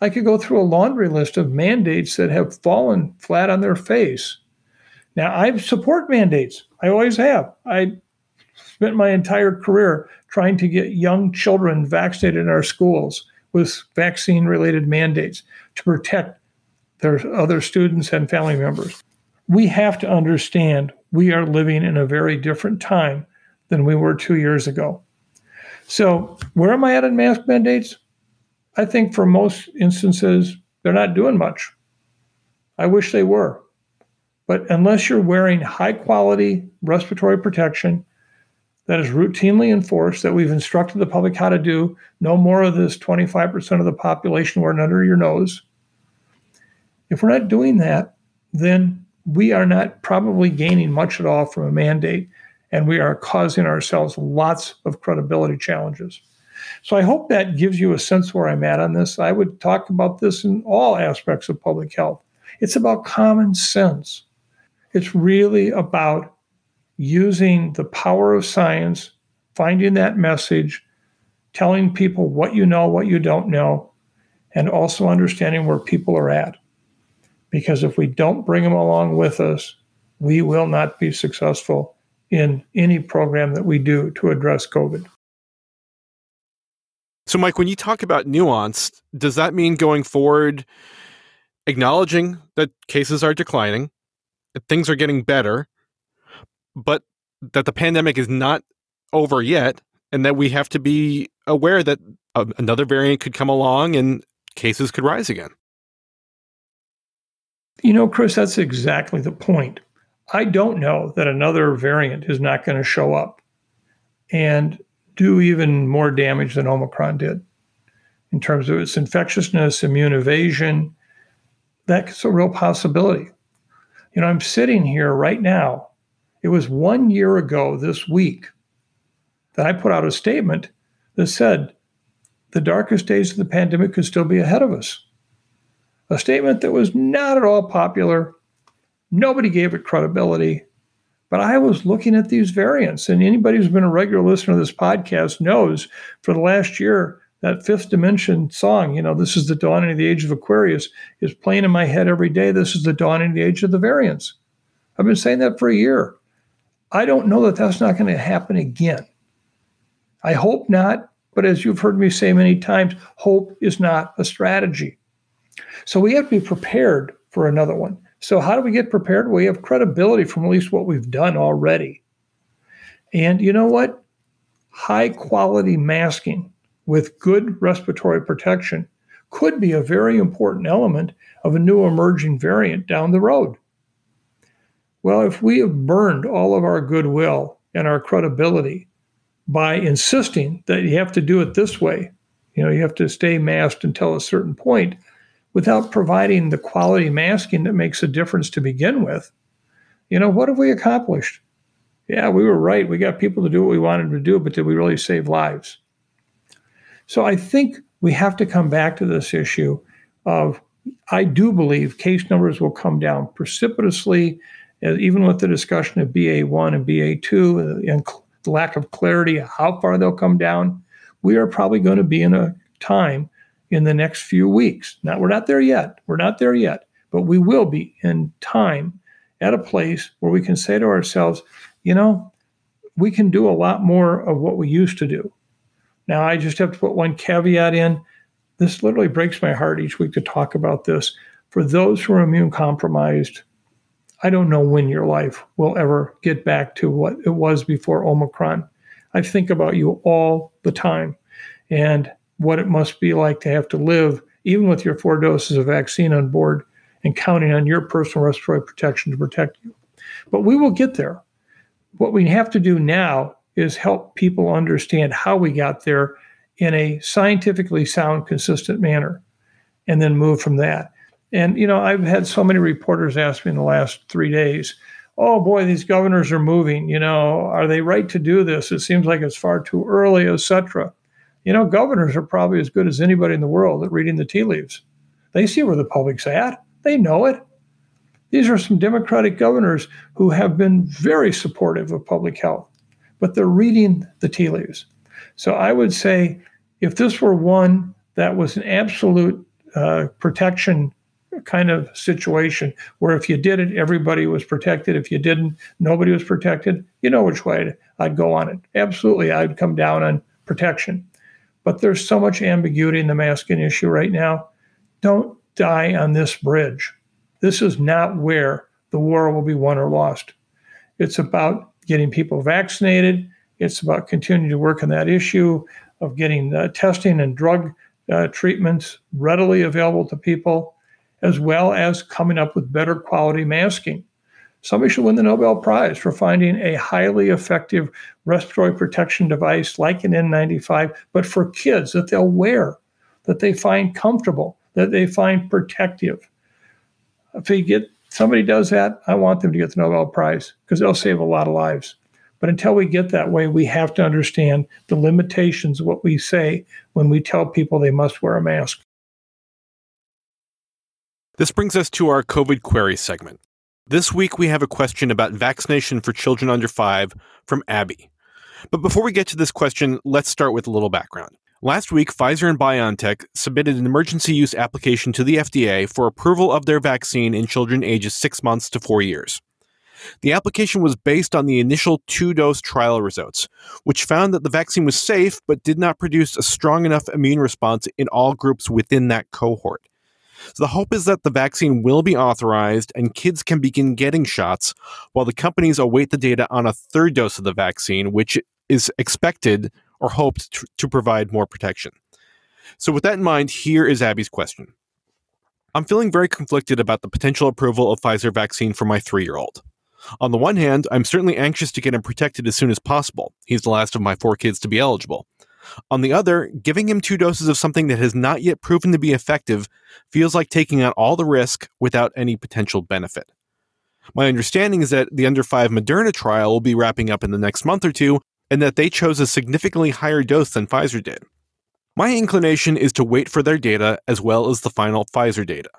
I could go through a laundry list of mandates that have fallen flat on their face. Now, I support mandates. I always have. I spent my entire career trying to get young children vaccinated in our schools with vaccine-related mandates to protect their other students and family members. We have to understand we are living in a very different time than we were 2 years ago. So where am I at in mask mandates? I think for most instances, they're not doing much. I wish they were. But unless you're wearing high-quality respiratory protection that is routinely enforced, that we've instructed the public how to do, no more of this 25% of the population wearing under your nose. If we're not doing that, then we are not probably gaining much at all from a mandate, and we are causing ourselves lots of credibility challenges. So I hope that gives you a sense where I'm at on this. I would talk about this in all aspects of public health. It's about common sense. It's really about using the power of science, finding that message, telling people what you know, what you don't know, and also understanding where people are at. Because if we don't bring them along with us, we will not be successful in any program that we do to address COVID. So, Mike, when you talk about nuance, does that mean going forward, acknowledging that cases are declining, that things are getting better, but that the pandemic is not over yet, and that we have to be aware that another variant could come along and cases could rise again? You know, Chris, that's exactly the point. I don't know that another variant is not going to show up and do even more damage than Omicron did in terms of its infectiousness, immune evasion. That's a real possibility. You know, I'm sitting here right now. It was 1 year ago this week that I put out a statement that said the darkest days of the pandemic could still be ahead of us. A statement that was not at all popular. Nobody gave it credibility. But I was looking at these variants, and anybody who's been a regular listener to this podcast knows for the last year, that Fifth Dimension song, you know, this is the dawning of the age of Aquarius, is playing in my head every day. This is the dawning of the age of the variants. I've been saying that for a year. I don't know that that's not going to happen again. I hope not, but as you've heard me say many times, hope is not a strategy. So we have to be prepared for another one. So how do we get prepared? We have credibility from at least what we've done already. And you know what? High quality masking with good respiratory protection could be a very important element of a new emerging variant down the road. Well, if we have burned all of our goodwill and our credibility by insisting that you have to do it this way, you know, you have to stay masked until a certain point, without providing the quality masking that makes a difference to begin with, you know, what have we accomplished? Yeah, we were right. We got people to do what we wanted to do, but did we really save lives? So I think we have to come back to this issue of, I do believe case numbers will come down precipitously, even with the discussion of BA.1 and BA.2 and the lack of clarity of how far they'll come down. We are probably going to be in a time in the next few weeks. Now, we're not there yet. We're not there yet. But we will be in time at a place where we can say to ourselves, you know, we can do a lot more of what we used to do. Now, I just have to put one caveat in. This literally breaks my heart each week to talk about this. For those who are immune compromised, I don't know when your life will ever get back to what it was before Omicron. I think about you all the time and what it must be like to have to live, even with your 4 doses of vaccine on board and counting on your personal respiratory protection to protect you. But we will get there. What we have to do now is help people understand how we got there in a scientifically sound, consistent manner, and then move from that. And, you know, I've had so many reporters ask me in the last 3 days, oh boy, these governors are moving, you know, are they right to do this? It seems like it's far too early, et cetera. You know, governors are probably as good as anybody in the world at reading the tea leaves. They see where the public's at. They know it. These are some Democratic governors who have been very supportive of public health, but they're reading the tea leaves. So I would say if this were one that was an absolute protection kind of situation where if you did it, everybody was protected. If you didn't, nobody was protected. You know which way I'd go on it. Absolutely, I'd come down on protection. But there's so much ambiguity in the masking issue right now. Don't die on this bridge. This is not where the war will be won or lost. It's about getting people vaccinated. It's about continuing to work on that issue of getting testing and drug treatments readily available to people, as well as coming up with better quality masking. Somebody should win the Nobel Prize for finding a highly effective respiratory protection device like an N95, but for kids that they'll wear, that they find comfortable, that they find protective. If they get somebody does that, I want them to get the Nobel Prize because they'll save a lot of lives. But until we get that way, we have to understand the limitations of what we say when we tell people they must wear a mask. This brings us to our COVID Query segment. This week, we have a question about vaccination for children under 5 from Abby. But before we get to this question, let's start with a little background. Last week, Pfizer and BioNTech submitted an emergency use application to the FDA for approval of their vaccine in children ages 6 months to 4 years. The application was based on the initial 2-dose trial results, which found that the vaccine was safe but did not produce a strong enough immune response in all groups within that cohort. So the hope is that the vaccine will be authorized and kids can begin getting shots while the companies await the data on a 3rd dose of the vaccine, which is expected or hoped to provide more protection. So with that in mind, here is Abby's question. I'm feeling very conflicted about the potential approval of Pfizer vaccine for my 3-year-old. On the one hand, I'm certainly anxious to get him protected as soon as possible. He's the last of my 4 kids to be eligible. On the other, giving him 2 doses of something that has not yet proven to be effective feels like taking on all the risk without any potential benefit. My understanding is that the under 5 Moderna trial will be wrapping up in the next month or 2, and that they chose a significantly higher dose than Pfizer did. My inclination is to wait for their data as well as the final Pfizer data.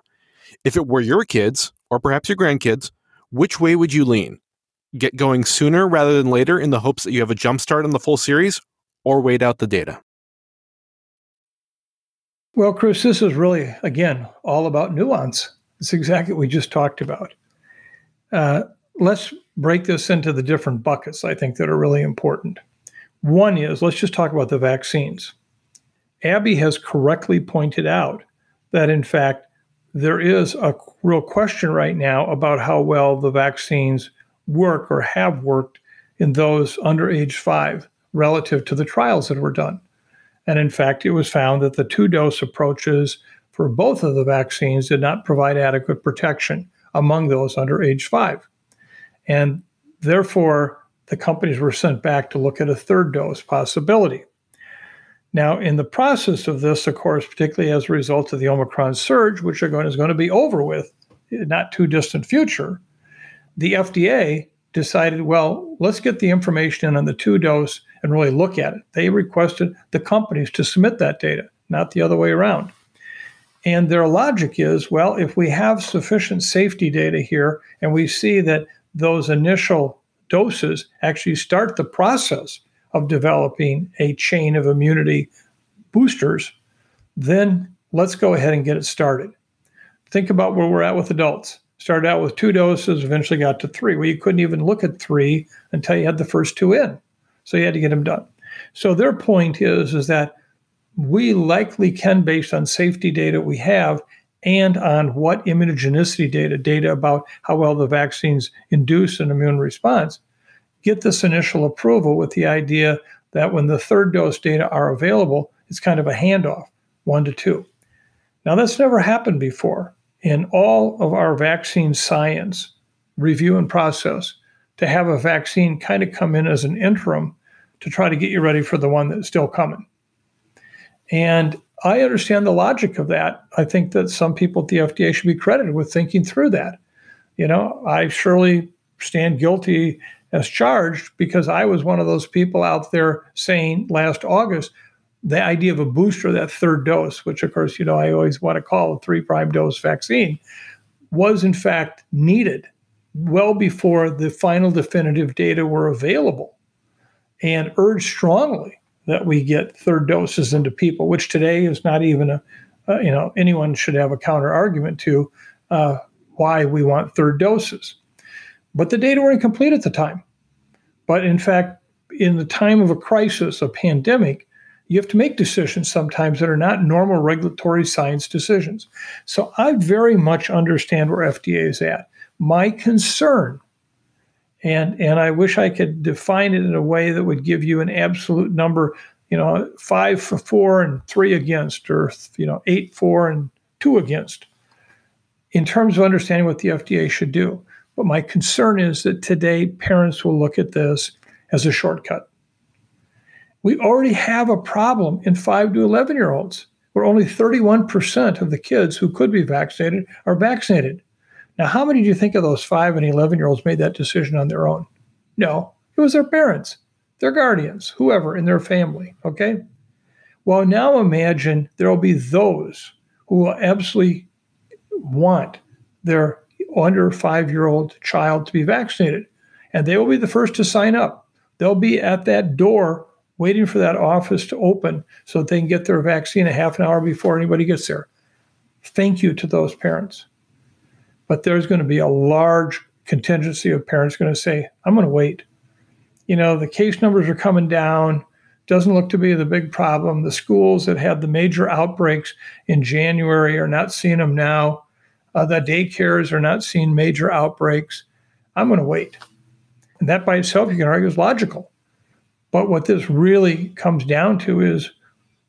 If it were your kids, or perhaps your grandkids, which way would you lean? Get going sooner rather than later in the hopes that you have a jump start on the full series? Or wait out the data? Well, Chris, this is really, again, all about nuance. It's exactly what we just talked about. Let's break this into the different buckets, I think, that are really important. One is, let's just talk about the vaccines. Abby has correctly pointed out that, in fact, there is a real question right now about how well the vaccines work or have worked in those under age 5. Relative to the trials that were done. And in fact, it was found that the 2-dose approaches for both of the vaccines did not provide adequate protection among those under age 5. And therefore, the companies were sent back to look at a 3rd dose possibility. Now, in the process of this, of course, particularly as a result of the Omicron surge, which is going to be over with in not too distant future, the FDA decided, well, let's get the information in on the 2-dose and really look at it. They requested the companies to submit that data, not the other way around. And their logic is, well, if we have sufficient safety data here and we see that those initial doses actually start the process of developing a chain of immunity boosters, then let's go ahead and get it started. Think about where we're at with adults. Started out with 2 doses, eventually got to 3. Well, you couldn't even look at 3 until you had the first 2 in. So you had to get them done. So their point is that we likely can, based on safety data we have, and on what immunogenicity data about how well the vaccines induce an immune response, get this initial approval with the idea that when the third dose data are available, it's kind of a handoff, 1 to 2. Now, that's never happened before in all of our vaccine science review and process, to have a vaccine kind of come in as an interim to try to get you ready for the one that's still coming. And I understand the logic of that. I think that some people at the FDA should be credited with thinking through that. You know, I surely stand guilty as charged because I was one of those people out there saying last August, the idea of a booster, that third dose, which of course, you know, I always want to call a 3' dose vaccine, was in fact needed well before the final definitive data were available, and urged strongly that we get third doses into people, which today is not even anyone should have a counter argument to why we want third doses. But the data were incomplete at the time. But in fact, in the time of a crisis, a pandemic, you have to make decisions sometimes that are not normal regulatory science decisions. So I very much understand where FDA is at. My concern, and I wish I could define it in a way that would give you an absolute number, you know, 5 for 4 and 3 against, or, you know, 8 for and 2 against, in terms of understanding what the FDA should do. But my concern is that today parents will look at this as a shortcut. We already have a problem in 5 to 11-year-olds, where only 31% of the kids who could be vaccinated are vaccinated. Now, how many do you think of those 5 and 11-year-olds made that decision on their own? No, it was their parents, their guardians, whoever in their family, okay? Well, now imagine there will be those who will absolutely want their under 5-year-old child to be vaccinated, and they will be the first to sign up. They'll be at that door waiting for that office to open so that they can get their vaccine a half an hour before anybody gets there. Thank you to those parents. But there's going to be a large contingency of parents going to say, I'm going to wait. You know, the case numbers are coming down. Doesn't look to be the big problem. The schools that had the major outbreaks in January are not seeing them now. The daycares are not seeing major outbreaks. I'm going to wait. And that by itself, you can argue, is logical. But what this really comes down to is,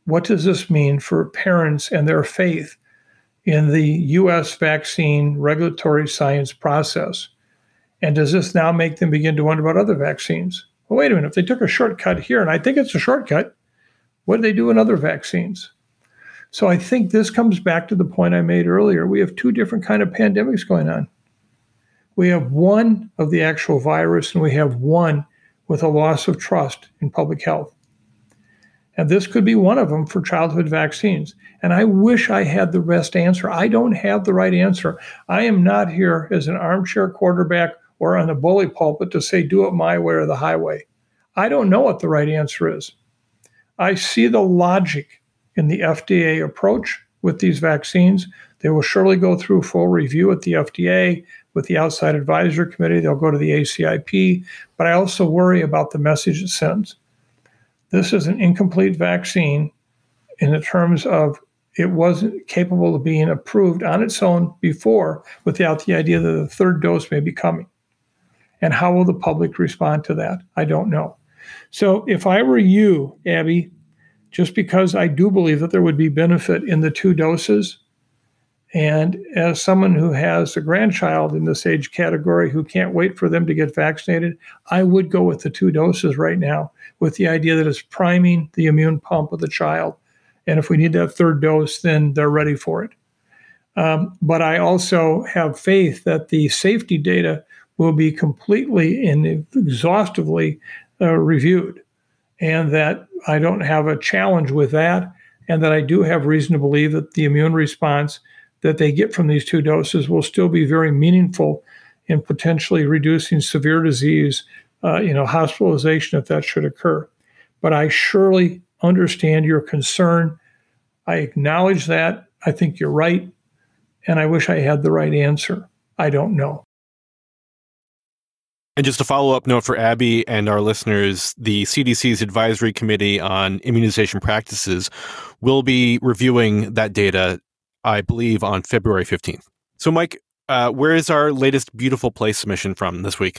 what does this mean for parents and their faith in the U.S. vaccine regulatory science process? And does this now make them begin to wonder about other vaccines? Well, wait a minute, if they took a shortcut here, and I think it's a shortcut, what do they do in other vaccines? So I think this comes back to the point I made earlier. We have 2 different kinds of pandemics going on. We have one of the actual virus, and we have one with a loss of trust in public health. And this could be one of them for childhood vaccines. And I wish I had the best answer. I don't have the right answer. I am not here as an armchair quarterback or on a bully pulpit to say, do it my way or the highway. I don't know what the right answer is. I see the logic in the FDA approach with these vaccines. They will surely go through full review at the FDA, with the outside advisory committee. They'll go to the ACIP. But I also worry about the message it sends. This is an incomplete vaccine in the terms of it wasn't capable of being approved on its own before without the idea that the third dose may be coming. And how will the public respond to that? I don't know. So if I were you, Abby, just because I do believe that there would be benefit in the 2 doses, and as someone who has a grandchild in this age category who can't wait for them to get vaccinated, I would go with the 2 doses right now, with the idea that it's priming the immune pump of the child. And if we need that third dose, then they're ready for it. But I also have faith that the safety data will be completely and exhaustively reviewed, and that I don't have a challenge with that, and that I do have reason to believe that the immune response that they get from these 2 doses will still be very meaningful in potentially reducing severe disease, hospitalization if that should occur. But I surely understand your concern. I acknowledge that. I think you're right. And I wish I had the right answer. I don't know. And just a follow-up note for Abby and our listeners, the CDC's Advisory Committee on Immunization Practices will be reviewing that data I believe, on February 15th. So, Mike, where is our latest beautiful place submission from this week?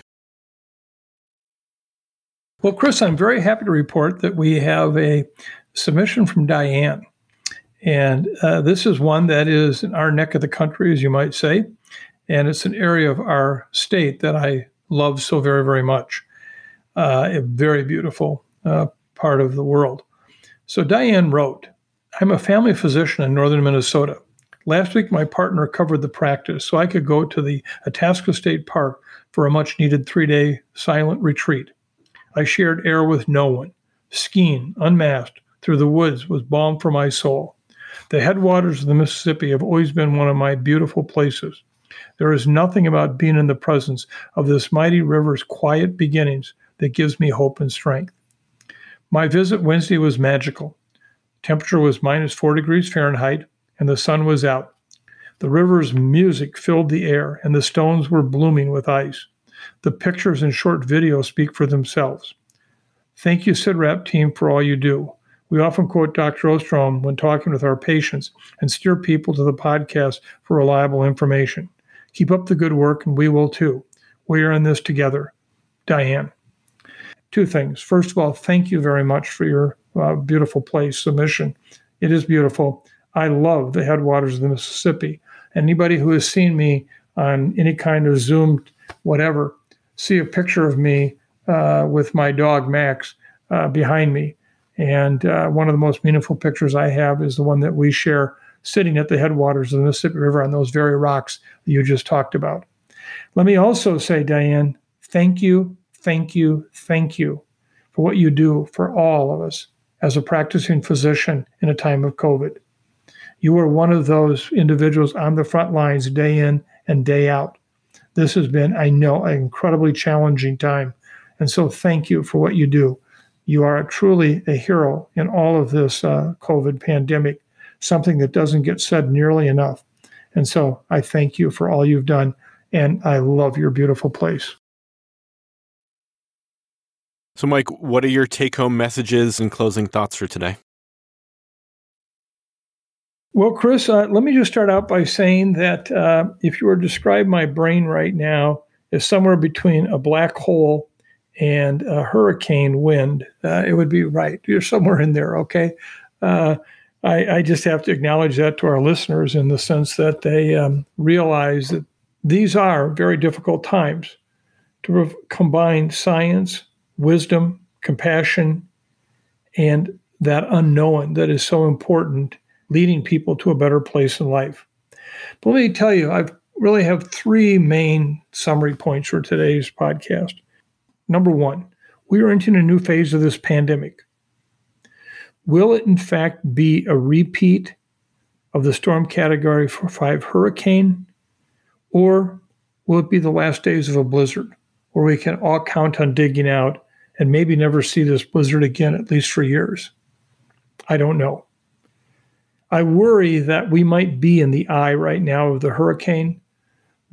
Well, Chris, I'm very happy to report that we have a submission from Diane. And this is one that is in our neck of the country, as you might say. And it's an area of our state that I love so very, very much. A very beautiful part of the world. So Diane wrote, I'm a family physician in northern Minnesota. Last week, my partner covered the practice so I could go to the Itasca State Park for a much-needed 3-day silent retreat. I shared air with no one. Skiing, unmasked, through the woods was balm for my soul. The headwaters of the Mississippi have always been one of my beautiful places. There is nothing about being in the presence of this mighty river's quiet beginnings that gives me hope and strength. My visit Wednesday was magical. Temperature was -4 degrees Fahrenheit, and the sun was out. The river's music filled the air, and the stones were blooming with ice. The pictures and short videos speak for themselves. Thank you, CIDRAP team, for all you do. We often quote Dr. Osterholm when talking with our patients and steer people to the podcast for reliable information. Keep up the good work, and we will too. We are in this together. Diane. Two things. First of all, thank you very much for your beautiful place submission. It is beautiful. I love the headwaters of the Mississippi. Anybody who has seen me on any kind of Zoom, whatever, see a picture of me with my dog, Max, behind me. And one of the most meaningful pictures I have is the one that we share sitting at the headwaters of the Mississippi River on those very rocks that you just talked about. Let me also say, Diane, thank you, thank you, thank you for what you do for all of us as a practicing physician in a time of COVID. You are one of those individuals on the front lines day in and day out. This has been, I know, an incredibly challenging time. And so thank you for what you do. You are truly a hero in all of this COVID pandemic, something that doesn't get said nearly enough. And so I thank you for all you've done, and I love your beautiful place. So, Mike, what are your take-home messages and closing thoughts for today? Well, Chris, let me just start out by saying that if you were to describe my brain right now as somewhere between a black hole and a hurricane wind, it would be right. You're somewhere in there, okay? I just have to acknowledge that to our listeners in the sense that they realize that these are very difficult times to combine science, wisdom, compassion, and that unknown that is so important, leading people to a better place in life. But let me tell you, I really have three main summary points for today's podcast. Number one, we are entering a new phase of this pandemic. Will it, in fact, be a repeat of the storm category 5 hurricane, or will it be the last days of a blizzard, where we can all count on digging out and maybe never see this blizzard again, at least for years? I don't know. I worry that we might be in the eye right now of the hurricane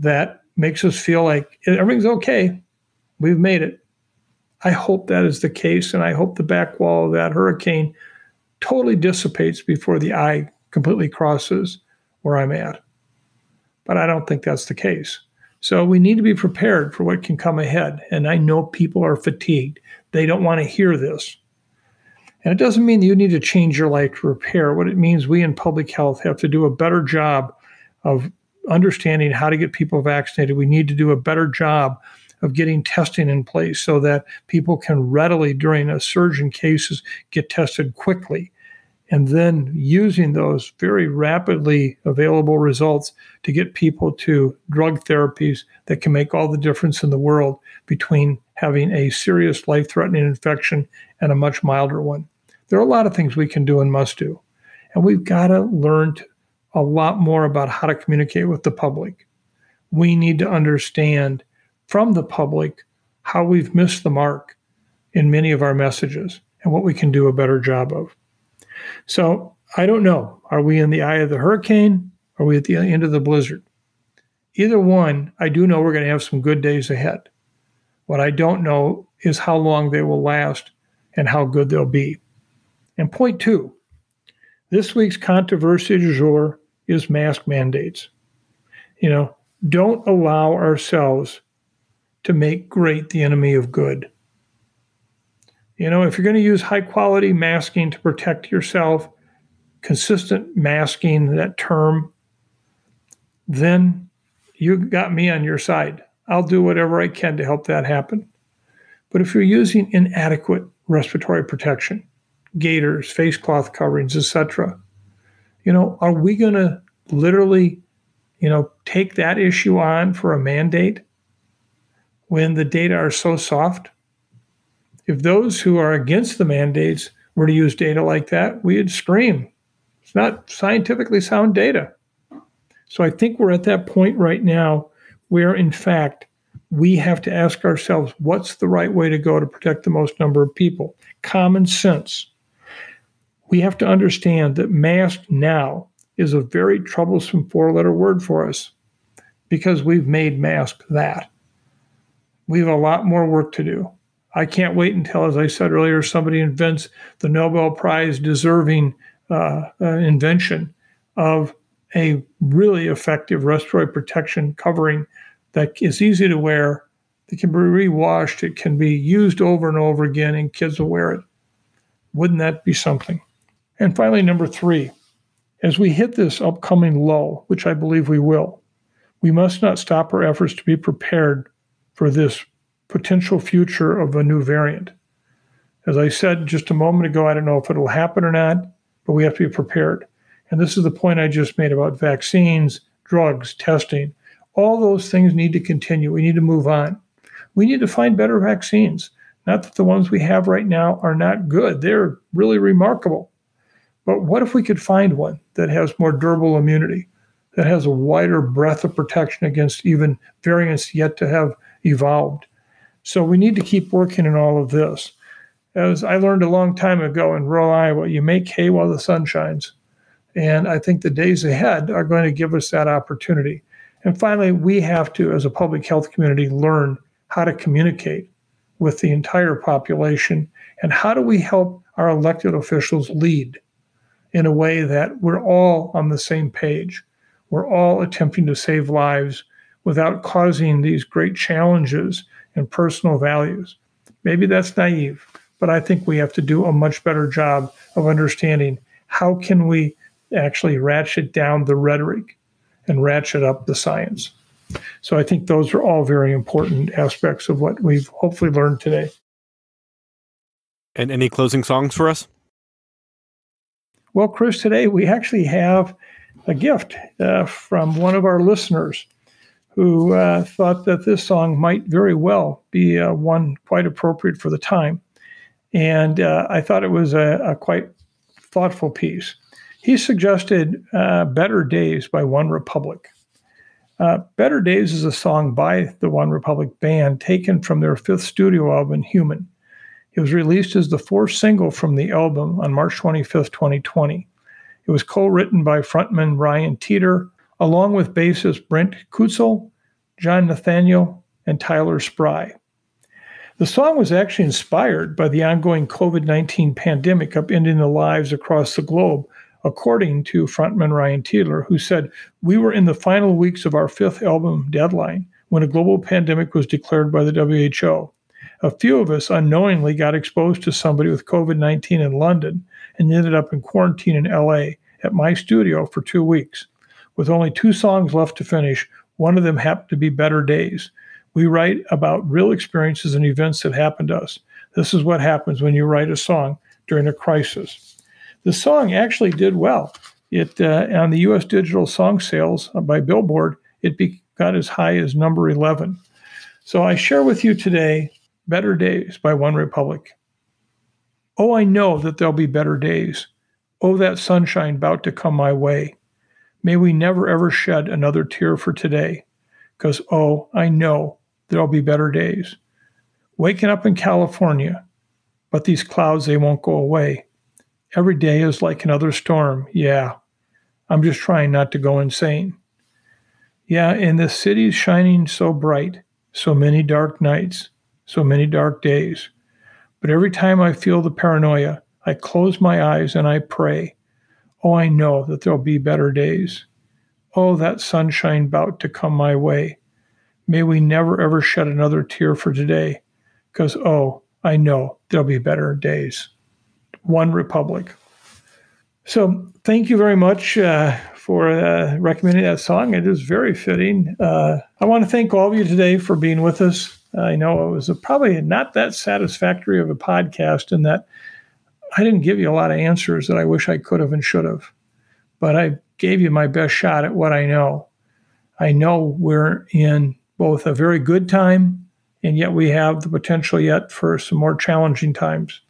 that makes us feel like everything's okay. We've made it. I hope that is the case, and I hope the back wall of that hurricane totally dissipates before the eye completely crosses where I'm at. But I don't think that's the case. So we need to be prepared for what can come ahead. And I know people are fatigued. They don't want to hear this. And it doesn't mean that you need to change your life to repair. What it means, we in public health have to do a better job of understanding how to get people vaccinated. We need to do a better job of getting testing in place so that people can readily, during a surge in cases, get tested quickly. And then using those very rapidly available results to get people to drug therapies that can make all the difference in the world between having a serious life-threatening infection and a much milder one. There are a lot of things we can do and must do. And we've got to learn a lot more about how to communicate with the public. We need to understand from the public how we've missed the mark in many of our messages and what we can do a better job of. So I don't know. Are we in the eye of the hurricane? Are we at the end of the blizzard? Either one, I do know we're going to have some good days ahead. What I don't know is how long they will last and how good they'll be. And point two, this week's controversy du jour is mask mandates. You know, don't allow ourselves to make great the enemy of good. You know, if you're going to use high quality masking to protect yourself, consistent masking, that term, then you got me on your side. I'll do whatever I can to help that happen. But if you're using inadequate respiratory protection, gaiters, face cloth coverings, etc., you know, are we going to literally, you know, take that issue on for a mandate when the data are so soft? If those who are against the mandates were to use data like that, we'd scream. It's not scientifically sound data. So I think we're at that point right now where, in fact, we have to ask ourselves, what's the right way to go to protect the most number of people? Common sense. We have to understand that mask now is a very troublesome four-letter word for us because we've made mask that. We have a lot more work to do. I can't wait until, as I said earlier, somebody invents the Nobel Prize-deserving invention of a really effective respiratory protection covering that is easy to wear, that can be re-washed, it can be used over and over again, and kids will wear it. Wouldn't that be something? And finally, number three, as we hit this upcoming lull, which I believe we will, we must not stop our efforts to be prepared for this potential future of a new variant. As I said just a moment ago, I don't know if it'll happen or not, but we have to be prepared. And this is the point I just made about vaccines, drugs, testing. All those things need to continue. We need to move on. We need to find better vaccines. Not that the ones we have right now are not good. They're really remarkable. But what if we could find one that has more durable immunity, that has a wider breadth of protection against even variants yet to have evolved? So we need to keep working on all of this. As I learned a long time ago in rural Iowa, you make hay while the sun shines. And I think the days ahead are going to give us that opportunity. And finally, we have to, as a public health community, learn how to communicate with the entire population. And how do we help our elected officials lead in a way that we're all on the same page? We're all attempting to save lives without causing these great challenges and personal values. Maybe that's naive, but I think we have to do a much better job of understanding how can we actually ratchet down the rhetoric and ratchet up the science. So I think those are all very important aspects of what we've hopefully learned today. And any closing songs for us? Well, Chris, today we actually have a gift from one of our listeners who thought that this song might very well be one quite appropriate for the time. And I thought it was a quite thoughtful piece. He suggested Better Days by OneRepublic. Better Days is a song by the OneRepublic band taken from their 5th studio album, Human. It was released as the 4th single from the album on March 25th, 2020. It was co-written by frontman Ryan Teeter, along with bassist Brent Kutzel, John Nathaniel, and Tyler Spry. The song was actually inspired by the ongoing COVID-19 pandemic upending the lives across the globe, according to frontman Ryan Teeter, who said, "We were in the final weeks of our 5th album deadline when a global pandemic was declared by the WHO. A few of us unknowingly got exposed to somebody with COVID-19 in London and ended up in quarantine in LA at my studio for 2 weeks. With only 2 songs left to finish, one of them happened to be Better Days. We write about real experiences and events that happened to us. This is what happens when you write a song during a crisis." The song actually did well. It on the U.S. digital song sales by Billboard, it got as high as number 11. So I share with you today, Better Days by OneRepublic. Oh, I know that there'll be better days. Oh, that sunshine about to come my way. May we never ever shed another tear for today. 'Cause, oh, I know there'll be better days. Waking up in California, but these clouds, they won't go away. Every day is like another storm. Yeah, I'm just trying not to go insane. Yeah, and the city's shining so bright, so many dark nights, so many dark days. But every time I feel the paranoia, I close my eyes and I pray. Oh, I know that there'll be better days. Oh, that sunshine bout to come my way. May we never ever shed another tear for today, because, oh, I know there'll be better days. OneRepublic. So thank you very much for recommending that song. It is very fitting. I want to thank all of you today for being with us. I know it was probably not that satisfactory of a podcast in that I didn't give you a lot of answers that I wish I could have and should have, but I gave you my best shot at what I know. I know we're in both a very good time, and yet we have the potential yet for some more challenging times.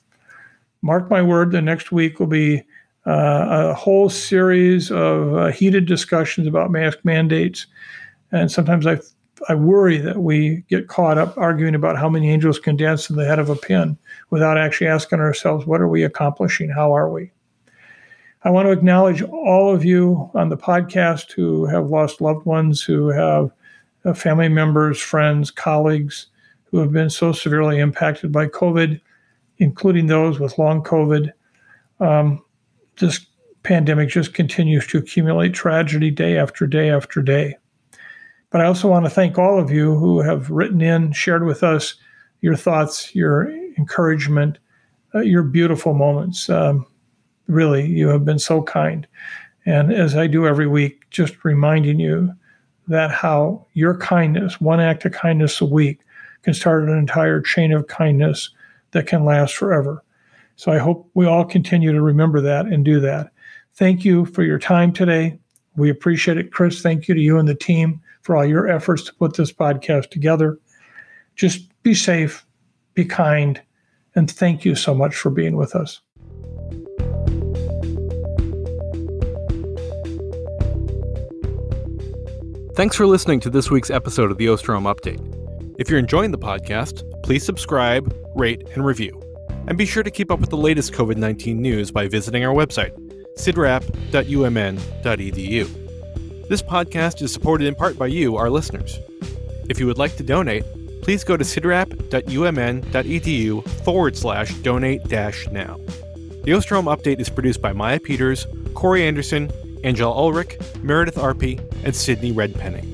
Mark my word, the next week will be a whole series of heated discussions about mask mandates. And sometimes I worry that we get caught up arguing about how many angels can dance in the head of a pin without actually asking ourselves, what are we accomplishing? How are we? I want to acknowledge all of you on the podcast who have lost loved ones, who have family members, friends, colleagues who have been so severely impacted by COVID, including those with long COVID. This pandemic just continues to accumulate tragedy day after day after day. But I also want to thank all of you who have written in, shared with us your thoughts, your encouragement, your beautiful moments. Really, you have been so kind. And as I do every week, just reminding you that how your kindness, one act of kindness a week, can start an entire chain of kindness that can last forever. So I hope we all continue to remember that and do that. Thank you for your time today. We appreciate it, Chris. Thank you to you and the team for all your efforts to put this podcast together. Just be safe, be kind, and thank you so much for being with us. Thanks for listening to this week's episode of the Osterholm Update. If you're enjoying the podcast, please subscribe, rate, and review. And be sure to keep up with the latest COVID-19 news by visiting our website, cidrap.umn.edu. This podcast is supported in part by you, our listeners. If you would like to donate, please go to cidrap.umn.edu/donate-now. The Osterholm Update is produced by Maya Peters, Corey Anderson, Angel Ulrich, Meredith Arpey, and Sydney Redpenning.